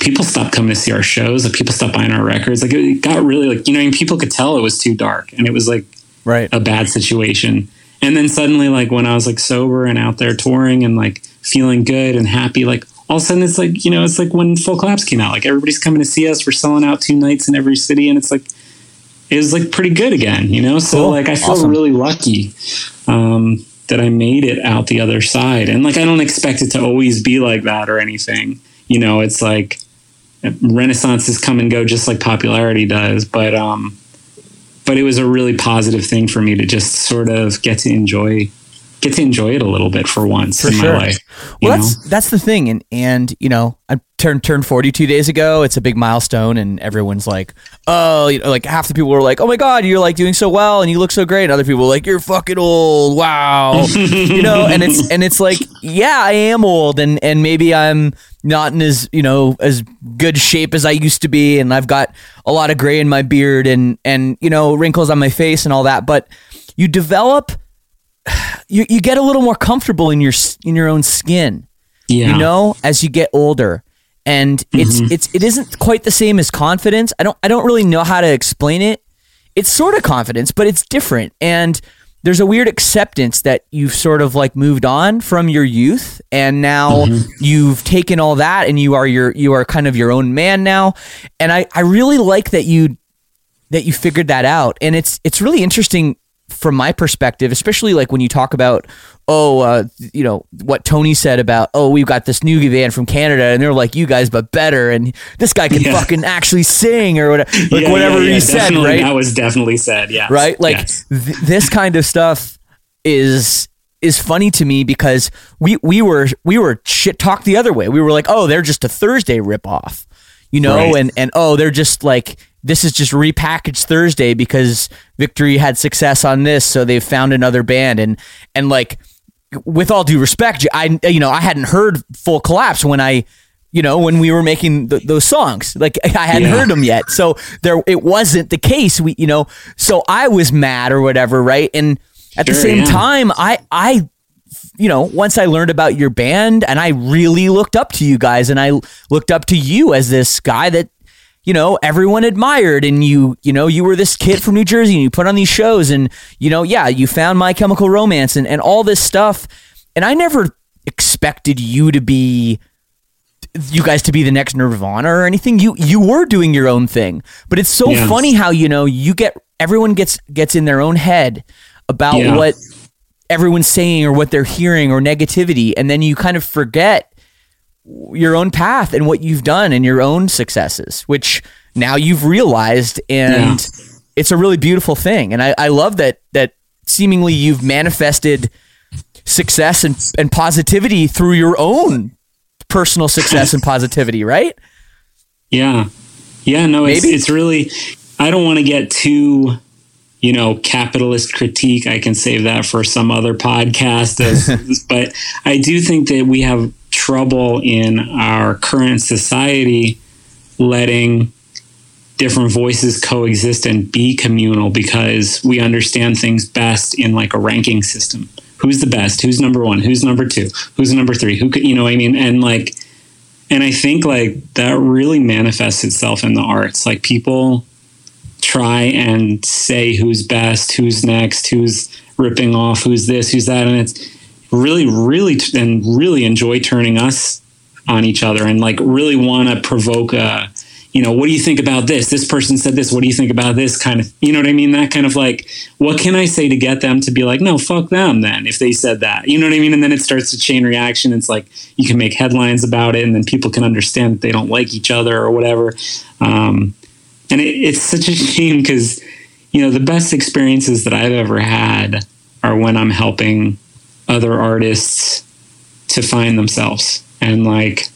people stopped coming to see our shows, like people stopped buying our records. Like it got really like, you know, I mean, people could tell it was too dark, and it was like right. a bad situation. And then suddenly like when I was like sober and out there touring and like feeling good and happy, like all of a sudden it's like, you know, it's like when Full Collapse came out, like everybody's coming to see us. We're selling out 2 nights in every city. And it's like, it was like pretty good again, you know? So cool. Like I feel awesome. Really lucky that I made it out the other side. And like, I don't expect it to always be like that or anything, you know, it's like, renaissances come and go just like popularity does, but it was a really positive thing for me to just sort of get to enjoy it a little bit for once for in sure. my life. Well, that's the thing, and you know, I turned 40 2 days ago. It's a big milestone, and everyone's like, oh, you know, like half the people were like, oh my god, you're like doing so well and you look so great, and other people were like, you're fucking old, wow. You know, and it's like, yeah, I am old, and maybe I'm not in as, you know, as good shape as I used to be, and I've got a lot of gray in my beard and you know, wrinkles on my face and all that, but you develop, you get a little more comfortable in your own skin, yeah. You know, as you get older, and it isn't quite the same as confidence. I don't really know how to explain it. It's sort of confidence, but it's different, and there's a weird acceptance that you've sort of like moved on from your youth, and now you've taken all that, and you are kind of your own man now. And I really like that you figured that out. And it's really interesting from my perspective, especially like when you talk about, you know, what Tony said about, oh, we've got this new band from Canada and they're like you guys, but better. And this guy can fucking actually sing or whatever, like he said, right? That was definitely said. Yeah. Right. Like this kind of stuff is funny to me, because we were shit talked the other way. We were like, oh, they're just a Thursday ripoff, you know? Right. And oh, they're just like, this is just repackaged Thursday because Victory had success on this, so they've found another band. And like, with all due respect, I hadn't heard Full Collapse when I you know, when we were making those songs. Like, I hadn't heard them yet. So it wasn't the case. We, you know, so I was mad or whatever. Right. And at the same time, I, you know, once I learned about your band and I really looked up to you guys and I looked up to you as this guy that, you know, everyone admired, and you know, you were this kid from New Jersey and you put on these shows and, you know, you found My Chemical Romance and all this stuff. And I never expected you guys to be the next Nirvana or anything. You were doing your own thing, but it's so funny how, you know, you get, everyone gets in their own head about what everyone's saying or what they're hearing or negativity. And then you kind of forget your own path and what you've done and your own successes, which now you've realized. And it's a really beautiful thing. And I love that seemingly you've manifested success and positivity through your own personal success and positivity, right? Yeah. Yeah, no, it's really, I don't want to get too, you know, capitalist critique. I can save that for some other podcast. But I do think that we have trouble in our current society letting different voices coexist and be communal, because we understand things best in like a ranking system. Who's the best? Who's number one? Who's number two? Who's number three? Who could, you know what I mean? And like, and I think like that really manifests itself in the arts. Like, people try and say who's best, who's next, who's ripping off, who's this, who's that. And it's really enjoy turning us on each other and like really want to provoke a, you know, what do you think about this? This person said this. What do you think about this? Kind of, you know what I mean? That kind of like, what can I say to get them to be like, no, fuck them then, if they said that, you know what I mean? And then it starts a chain reaction. It's like, you can make headlines about it and then people can understand that they don't like each other or whatever. And it's such a shame, because, you know, the best experiences that I've ever had are when I'm helping other artists to find themselves. And like,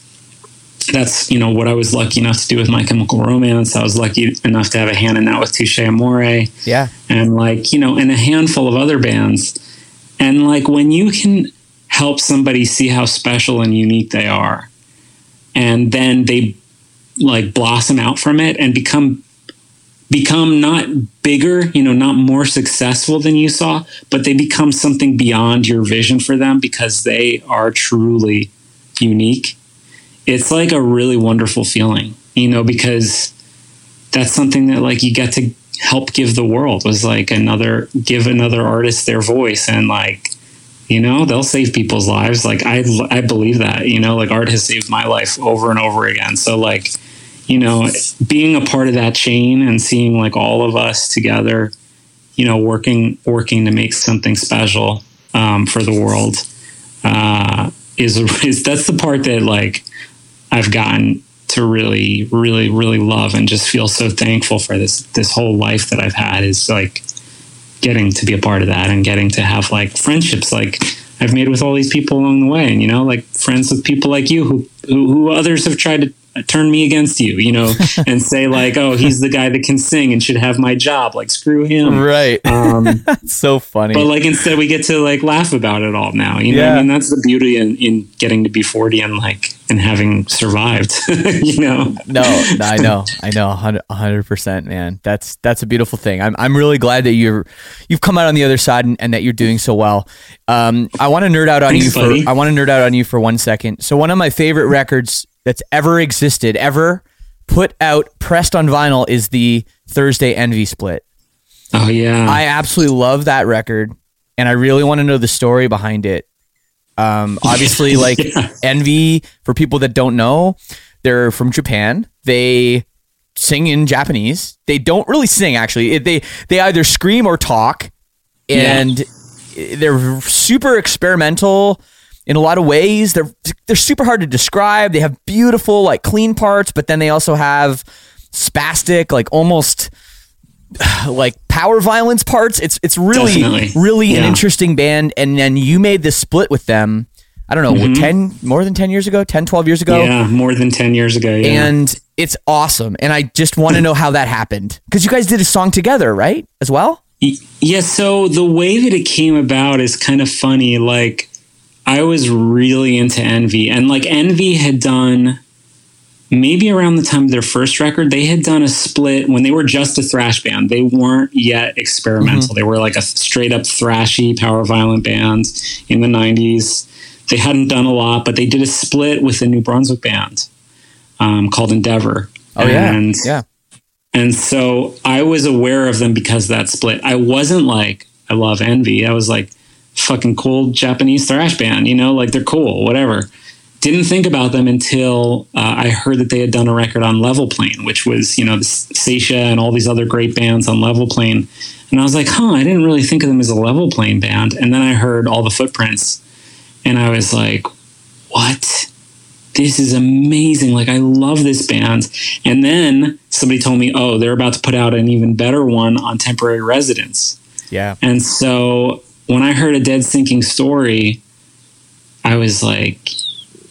that's, you know, what I was lucky enough to do with My Chemical Romance. I was lucky enough to have a hand in that with Touche Amore. Yeah. And like, you know, and a handful of other bands. And like, when you can help somebody see how special and unique they are, and then they like blossom out from it and become not bigger, you know, not more successful than you saw, but they become something beyond your vision for them because they are truly unique. It's like a really wonderful feeling, you know, because that's something that like you get to help give the world, was like give another artist their voice. And like, you know, they'll save people's lives. Like I believe that, you know, like art has saved my life over and over again. So like, you know, being a part of that chain and seeing like all of us together, you know, working to make something special, for the world, is that's the part that like, I've gotten to really, really, really love and just feel so thankful for this whole life that I've had, is like getting to be a part of that and getting to have like friendships like I've made with all these people along the way. And, you know, like friends with people like you who others have tried to turn me against you, you know, and say like, oh, he's the guy that can sing and should have my job. Like, screw him. Right. So funny. But like, instead we get to like laugh about it all now, you know what I mean? That's the beauty in getting to be 40 and like, and having survived, you know. No, I know 100%, man. That's a beautiful thing. I'm really glad that you've come out on the other side and that you're doing so well. I want to nerd out on you for 1 second. So one of my favorite records that's ever existed, ever put out, pressed on vinyl, is the Thursday Envy split. Oh yeah, I absolutely love that record, and I really want to know the story behind it. Obviously, like Envy, for people that don't know, they're from Japan. They sing in Japanese. They don't really sing, actually. They either scream or talk, and they're super experimental in a lot of ways. They're super hard to describe. They have beautiful, like, clean parts, but then they also have spastic, like, almost like power violence parts. It's really, really an interesting band. And then you made this split with them, I don't know, 12 years ago. Yeah, more than 10 years ago. Yeah. And it's awesome. And I just want to know how that happened, because you guys did a song together, right? As well? Yeah. So the way that it came about is kind of funny. Like, I was really into Envy, and like Envy had done maybe around the time of their first record, they had done a split when they were just a thrash band. They weren't yet experimental. Mm-hmm. They were like a straight up thrashy, power violent band in the 90s. They hadn't done a lot, but they did a split with a New Brunswick band called Endeavor. Oh, and, yeah. And so I was aware of them because of that split. I wasn't like, I love Envy. I was like, fucking cool Japanese thrash band, you know, like they're cool, whatever. Didn't think about them until I heard that they had done a record on Level Plane, which was, you know, Seisha and all these other great bands on Level Plane. And I was like, huh, I didn't really think of them as a Level Plane band. And then I heard all the footprints and I was like, what? This is amazing. Like, I love this band. And then somebody told me, oh, they're about to put out an even better one on Temporary Residence. Yeah. And so when I heard A Dead Sinking Story, I was like,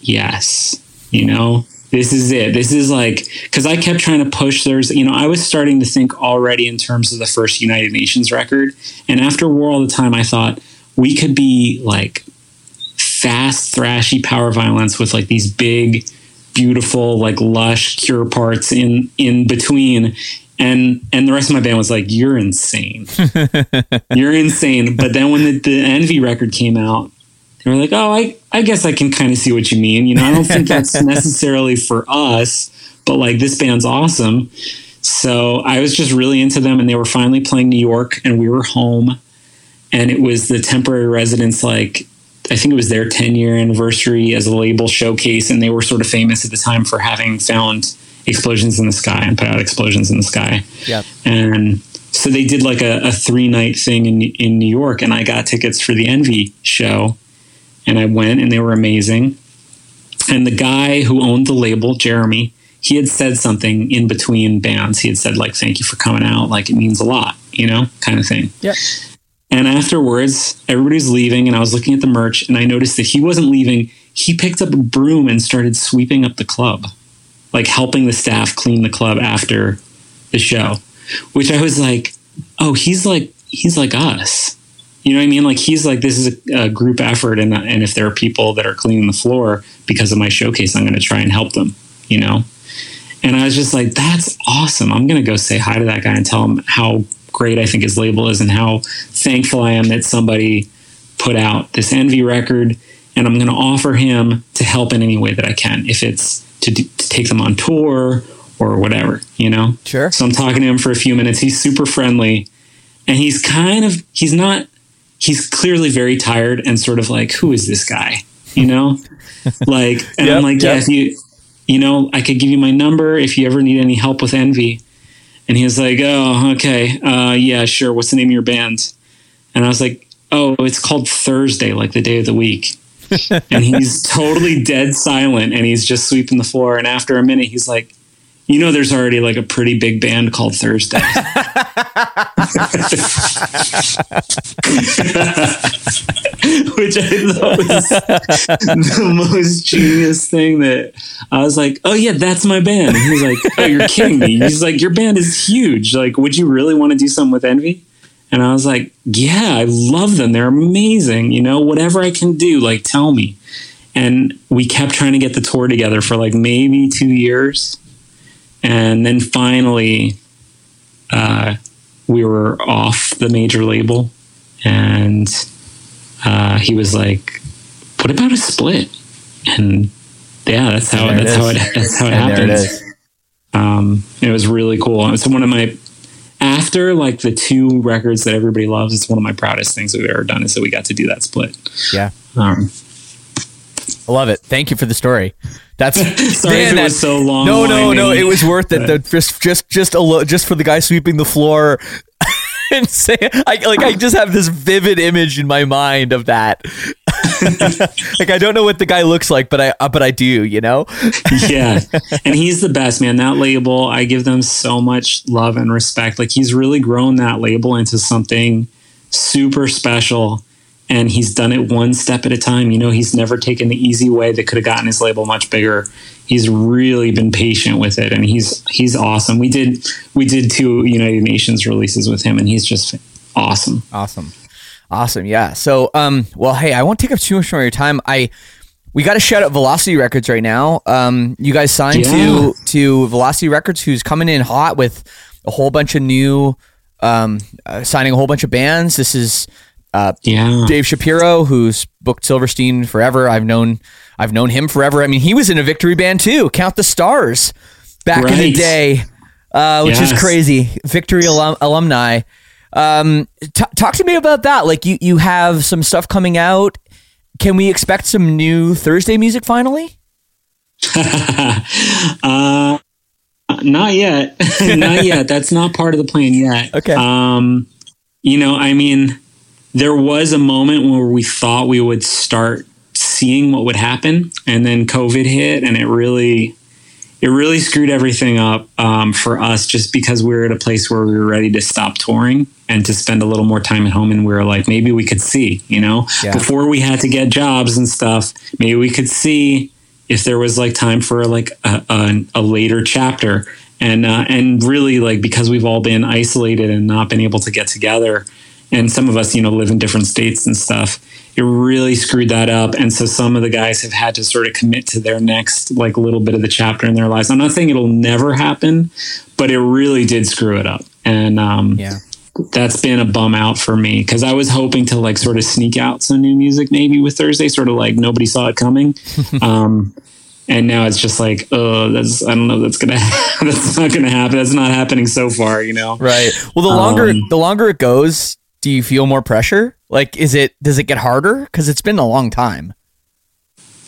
yes, you know, this is it. This is like, because I kept trying to push theirs. You know, I was starting to think already in terms of the first United Nations record. And after War All the Time, I thought we could be like fast, thrashy power violence with like these big, beautiful, like lush Cure parts in between. And the rest of my band was like, you're insane. You're insane. But then when the Envy record came out, they were like, oh, I guess I can kind of see what you mean. You know, I don't think that's necessarily for us, but like this band's awesome. So I was just really into them, and they were finally playing New York and we were home, and it was the Temporary Residence. Like, I think it was their 10-year anniversary as a label showcase. And they were sort of famous at the time for having found Explosions in the Sky and put out Explosions in the Sky. Yep. And so they did like a 3-night thing in New York, and I got tickets for the Envy show. And I went, and they were amazing. And the guy who owned the label, Jeremy, he had said something in between bands. He had said, like, thank you for coming out. Like, it means a lot, you know, kind of thing. Yep. And afterwards, everybody's leaving, and I was looking at the merch, and I noticed that he wasn't leaving. He picked up a broom and started sweeping up the club, like helping the staff clean the club after the show, which I was like, oh, he's like us. You know what I mean? Like, he's like, this is a group effort. And if there are people that are cleaning the floor because of my showcase, I'm going to try and help them, you know? And I was just like, that's awesome. I'm going to go say hi to that guy and tell him how great I think his label is and how thankful I am that somebody put out this Envy record. And I'm going to offer him to help in any way that I can, if it's to take them on tour or whatever, you know? Sure. So I'm talking to him for a few minutes. He's super friendly, and he's clearly very tired and sort of like, who is this guy? You know, like, and yep, I'm like, yeah, yep. If you know, I could give you my number if you ever need any help with Envy. And he was like, oh, okay. Yeah, sure. What's the name of your band? And I was like, oh, it's called Thursday, like the day of the week. And he's totally dead silent, and he's just sweeping the floor. And after a minute, he's like, you know, there's already like a pretty big band called Thursday. Which I thought was the most genius thing. That I was like, oh yeah, that's my band. And he's like, oh, you're kidding me. He's like, your band is huge. Like, would you really want to do something with Envy? And I was like, yeah, I love them. They're amazing. You know, whatever I can do, like, tell me. And we kept trying to get the tour together for like maybe 2 years. And then finally, we were off the major label, and he was like, what about a split? And yeah, that's how it happens. It was really cool. It's one of my, after like the 2 records that everybody loves, it's one of my proudest things we've ever done, is that we got to do that split. Yeah. I love it. Thank you for the story. That's sorry, man, if it was so long. No, it was worth it. Just for the guy sweeping the floor. And say, I just have this vivid image in my mind of that. Like, I don't know what the guy looks like, but I do, you know? Yeah. And he's the best, man. That label, I give them so much love and respect. Like, he's really grown that label into something super special. And he's done it one step at a time. You know, he's never taken the easy way that could have gotten his label much bigger. He's really been patient with it, and he's awesome. We did 2 United Nations releases with him, and he's just awesome. Awesome. Yeah. So, well, hey, I won't take up too much more of your time. I We got to shout out Velocity Records right now. You guys signed to Velocity Records, who's coming in hot with a whole bunch of new, signing a whole bunch of bands. This is Dave Shapiro, who's booked Silverstein forever. I've known him forever. I mean, he was in a Victory band too. Count the Stars back in the day, which is crazy. Victory alumni. Talk to me about that. Like you have some stuff coming out. Can we expect some new Thursday music finally? Not yet. Not yet. That's not part of the plan yet. Okay. You know, I mean, there was a moment where we thought we would start seeing what would happen, and then COVID hit, and it really screwed everything up for us, just because we were at a place where we were ready to stop touring and to spend a little more time at home. And we were like, maybe we could see, you know, before we had to get jobs and stuff, maybe we could see if there was like time for like a later chapter. And really, like, because we've all been isolated and not been able to get together, and some of us, you know, live in different states and stuff, it really screwed that up. And so some of the guys have had to sort of commit to their next like little bit of the chapter in their lives. I'm not saying it'll never happen, but it really did screw it up. And that's been a bum out for me, because I was hoping to like sort of sneak out some new music maybe with Thursday, sort of like nobody saw it coming. And now it's just like, I don't know. That's not gonna happen. That's not happening so far, you know? Right. Well, the longer it goes, do you feel more pressure? Like, does it get harder? Because it's been a long time.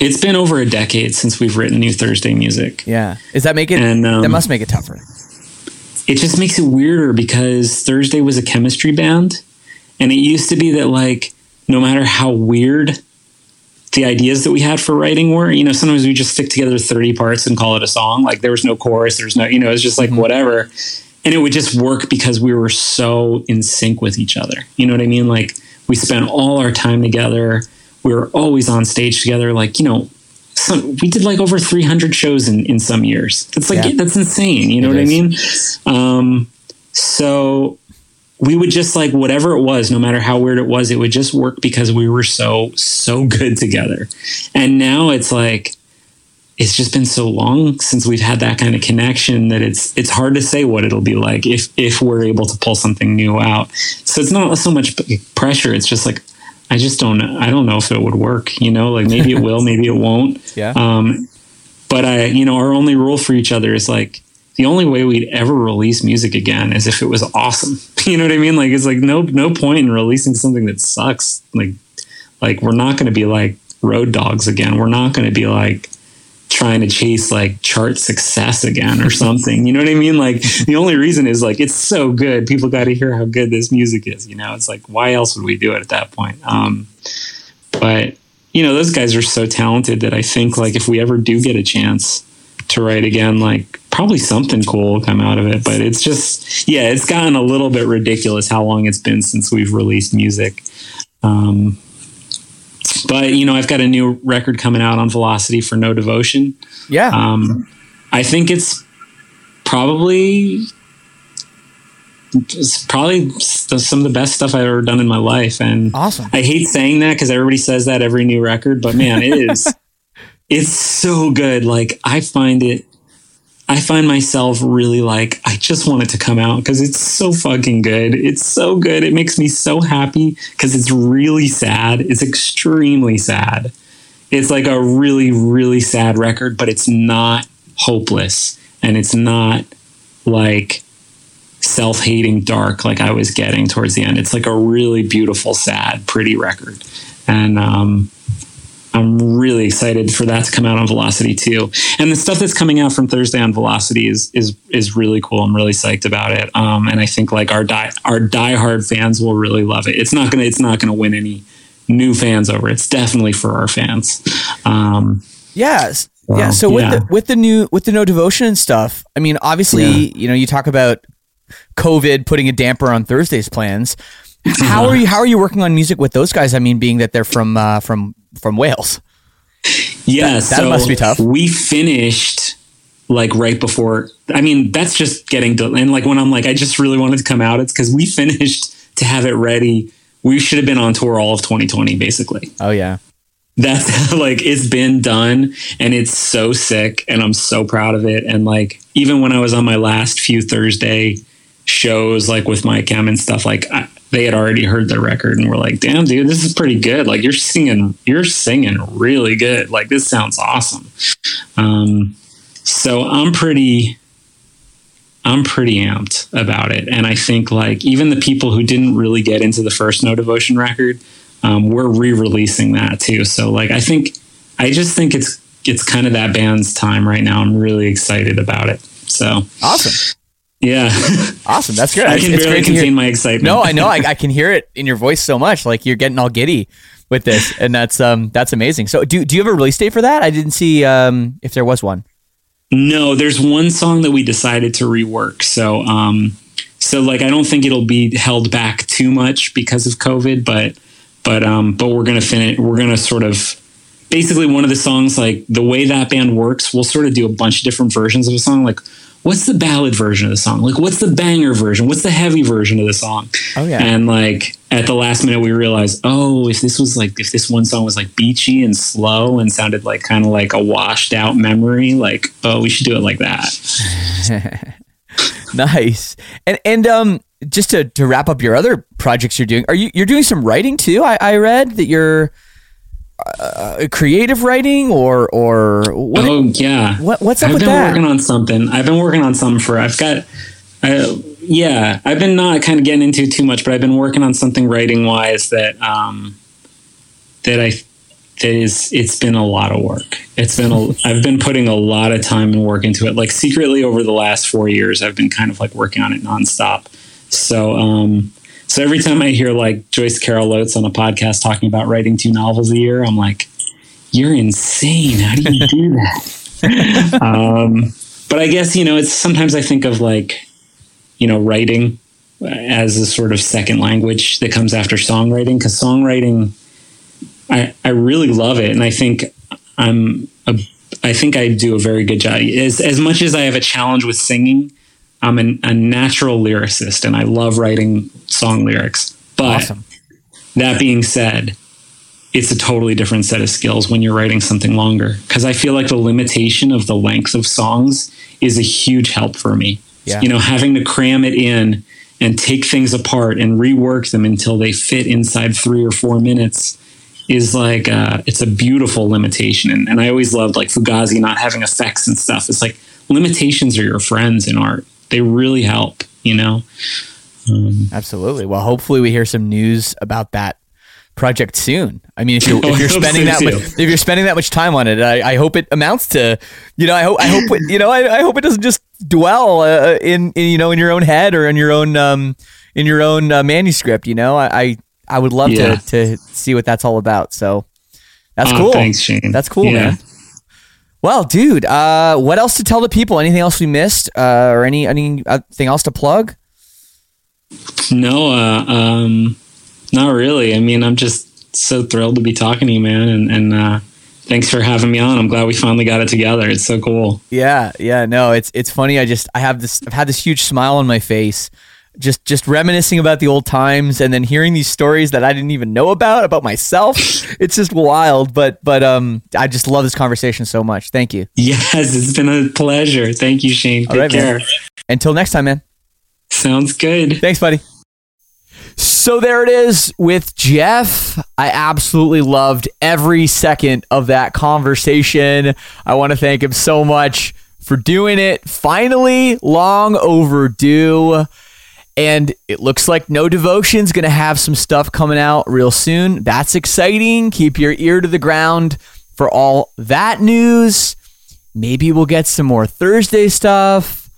It's been over a decade since we've written new Thursday music. Yeah. Does that make it? And, that must make it tougher. It just makes it weirder, because Thursday was a chemistry band, and it used to be that like, no matter how weird the ideas that we had for writing were, you know, sometimes we just stick together 30 parts and call it a song. Like, there was no chorus. There's no, you know, it's just like whatever. And it would just work because we were so in sync with each other. You know what I mean? Like, we spent all our time together. We were always on stage together. Like, you know, we did like over 300 shows in some years. That's like, that's insane. You know what I mean? So we would just like, whatever it was, no matter how weird it was, it would just work because we were so good together. And now it's like, it's just been so long since we've had that kind of connection that it's hard to say what it'll be like if we're able to pull something new out. So it's not so much pressure. It's just like, I don't know if it would work, you know, like maybe it will, maybe it won't. Yeah. But you know, our only rule for each other is like, the only way we'd ever release music again is if it was awesome. You know what I mean? Like, it's like, no point in releasing something that sucks. Like we're not going to be like Road Dogs again. We're not going to be like trying to chase like chart success again or something. You know what I mean? Like, the only reason is like, it's so good, people got to hear how good this music is, you know? It's like, why else would we do it at that point? But you know, those guys are so talented that I think like, if we ever do get a chance to write again, like probably something cool will come out of it. But it's just, it's gotten a little bit ridiculous how long it's been since we've released music. But, you know, I've got a new record coming out on Velocity for No Devotion. Yeah. I think it's probably some of the best stuff I've ever done in my life. And awesome. I hate saying that because everybody says that every new record. But, man, it is. It's so good. Like, I find myself really like, I just want it to come out because it's so fucking good. It's so good. It makes me so happy because it's really sad. It's extremely sad. It's like a really, really sad record, but it's not hopeless. And it's not like self-hating dark like I was getting towards the end. It's like a really beautiful, sad, pretty record. And, I'm really excited for that to come out on Velocity too. And the stuff that's coming out from Thursday on Velocity is really cool. I'm really psyched about it. And I think like our diehard fans will really love it. It's not gonna win any new fans over. It's definitely for our fans. Yes. Well, yeah. So with the No Devotion and stuff, I mean, obviously, you know, you talk about COVID putting a damper on Thursday's plans. How are you working on music with those guys? I mean, being that they're from Wales. Yeah. That must be tough. We finished like right before, I mean, that's just getting done. And like, when I'm like, I just really wanted to come out, it's because we finished to have it ready. We should have been on tour all of 2020, basically. Oh yeah. That's like, it's been done and it's so sick and I'm so proud of it. And like, even when I was on my last few Thursday shows, like with My Chem and stuff, like they had already heard the record and were like, damn dude, this is pretty good. Like you're singing really good. Like this sounds awesome. So I'm pretty amped about it. And I think like even the people who didn't really get into the first No Devotion record, we're re-releasing that too. So like, I just think it's kind of that band's time right now. I'm really excited about it. So awesome. Yeah. Awesome. That's good. I can barely contain my excitement. No, I know. I can hear it in your voice so much. Like you're getting all giddy with this, and that's amazing. So do you have a release date for that? I didn't see, if there was one. No, there's one song that we decided to rework. So like, I don't think it'll be held back too much because of COVID, but we're going to finish. We're going to sort of basically one of the songs, like the way that band works, we'll sort of do a bunch of different versions of a song. Like what's the ballad version of the song? Like what's the banger version? What's the heavy version of the song? Oh yeah. And like at the last minute we realized, oh, if this one song was like beachy and slow and sounded like kind of like a washed out memory, like, oh, we should do it like that. Nice. And just to wrap up your other projects you're doing, you're doing some writing too? I read that you're creative writing or what? Oh yeah. What's up with that? I've been working on something for, I've been not kind of getting into it too much, but I've been working on something writing wise it's been a lot of work. I've been putting a lot of time and work into it. Like secretly over the last 4 years, I've been kind of like working on it nonstop. So every time I hear like Joyce Carol Oates on a podcast talking about writing 2 novels a year, I'm like, you're insane. How do you do that? But I guess, you know, it's sometimes I think of like, you know, writing as a sort of second language that comes after songwriting, because songwriting, I really love it. And I think I do a very good job. As much as I have a challenge with singing, I'm a natural lyricist and I love writing song lyrics, but awesome. That being said, it's a totally different set of skills when you're writing something longer. Cause I feel like the limitation of the length of songs is a huge help for me, yeah. You know, having to cram it in and take things apart and rework them until they fit inside 3 or 4 minutes is like, it's a beautiful limitation. And I always loved like Fugazi not having effects and stuff. It's like limitations are your friends in art. They really help, you know? Absolutely. Well, hopefully we hear some news about that project soon. I mean, if you're spending that much time on it, I hope it amounts to, you know, I hope it doesn't just dwell in your own head or in your own manuscript. You know, I would love to see what that's all about. So that's cool. Thanks, Shane. That's cool, man. Well, dude, what else to tell the people? Anything else we missed, or anything else to plug? No, not really. I mean, I'm just so thrilled to be talking to you, man. And thanks for having me on. I'm glad we finally got it together. It's so cool. Yeah. No, it's funny. I've had this huge smile on my face, just reminiscing about the old times, and then hearing these stories that I didn't even know about myself. It's just wild, but I just love this conversation so much. Thank you. Yes, it's been a pleasure. Thank you, Shane. All right, care. Man. Until next time, man. Sounds good. Thanks, buddy. So there it is with Jeff. I absolutely loved every second of that conversation. I want to thank him so much for doing it. Finally, long overdue. And it looks like No Devotion's going to have some stuff coming out real soon. That's exciting. Keep your ear to the ground for all that news. Maybe we'll get some more Thursday stuff.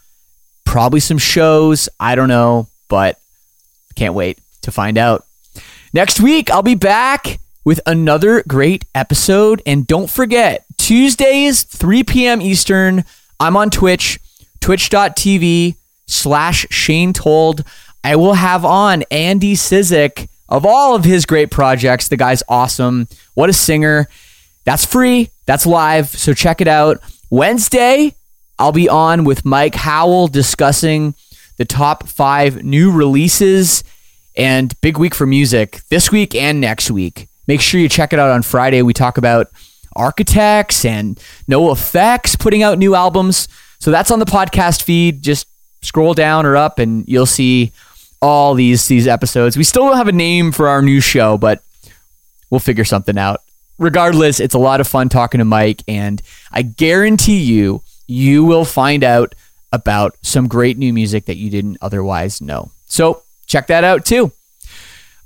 Probably some shows. I don't know, but can't wait to find out. Next week, I'll be back with another great episode. And don't forget, Tuesdays, 3 p.m. Eastern, I'm on Twitch, twitch.tv/ShaneTold. I will have on Andy Sizik of all of his great projects. The guy's awesome. What a singer. That's free. That's live. So check it out. Wednesday, I'll be on with Mike Howell discussing the top 5 new releases, and big week for music this week and next week. Make sure you check it out on Friday. We talk about Architects and No Effects putting out new albums. So that's on the podcast feed. Just scroll down or up and you'll see all these episodes. We still don't have a name for our new show, but we'll figure something out. Regardless, it's a lot of fun talking to Mike, and I guarantee you, you will find out about some great new music that you didn't otherwise know. So check that out too.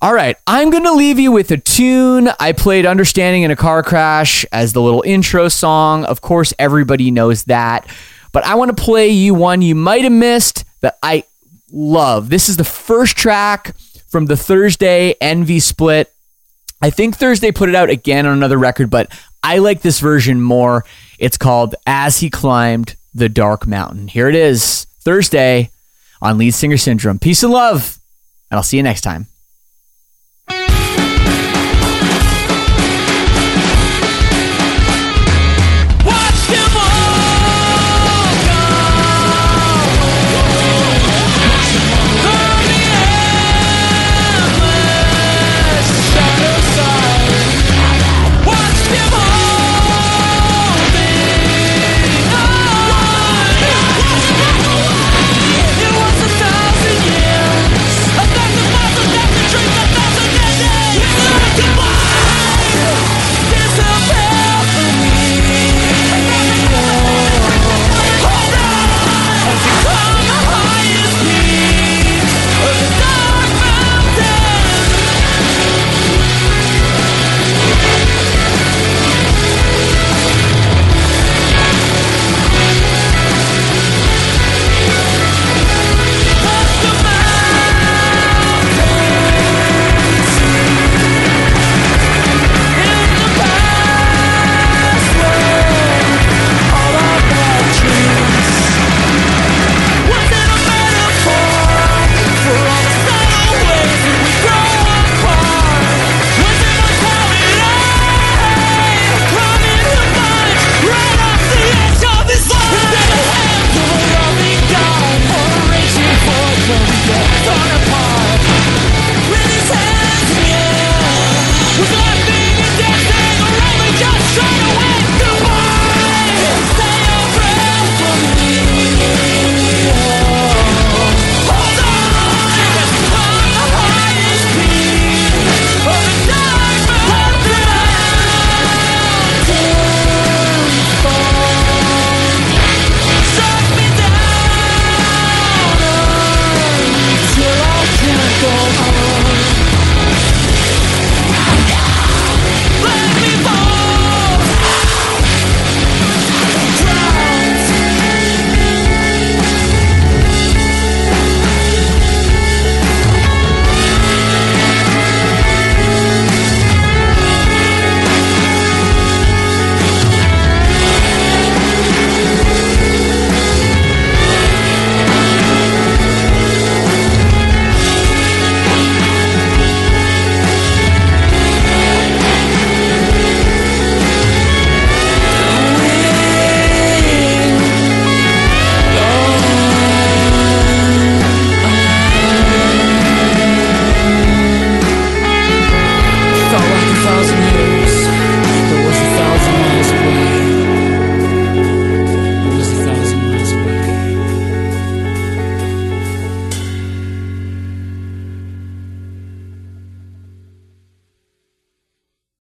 All right, I'm going to leave you with a tune. I played Understanding in a Car Crash as the little intro song. Of course, everybody knows that. But I want to play you one you might have missed that I love. This is the first track from the Thursday Envy split. I think Thursday put it out again on another record, but I like this version more. It's called As He Climbed the Dark Mountain. Here it is, Thursday on Lead Singer Syndrome. Peace and love, and I'll see you next time.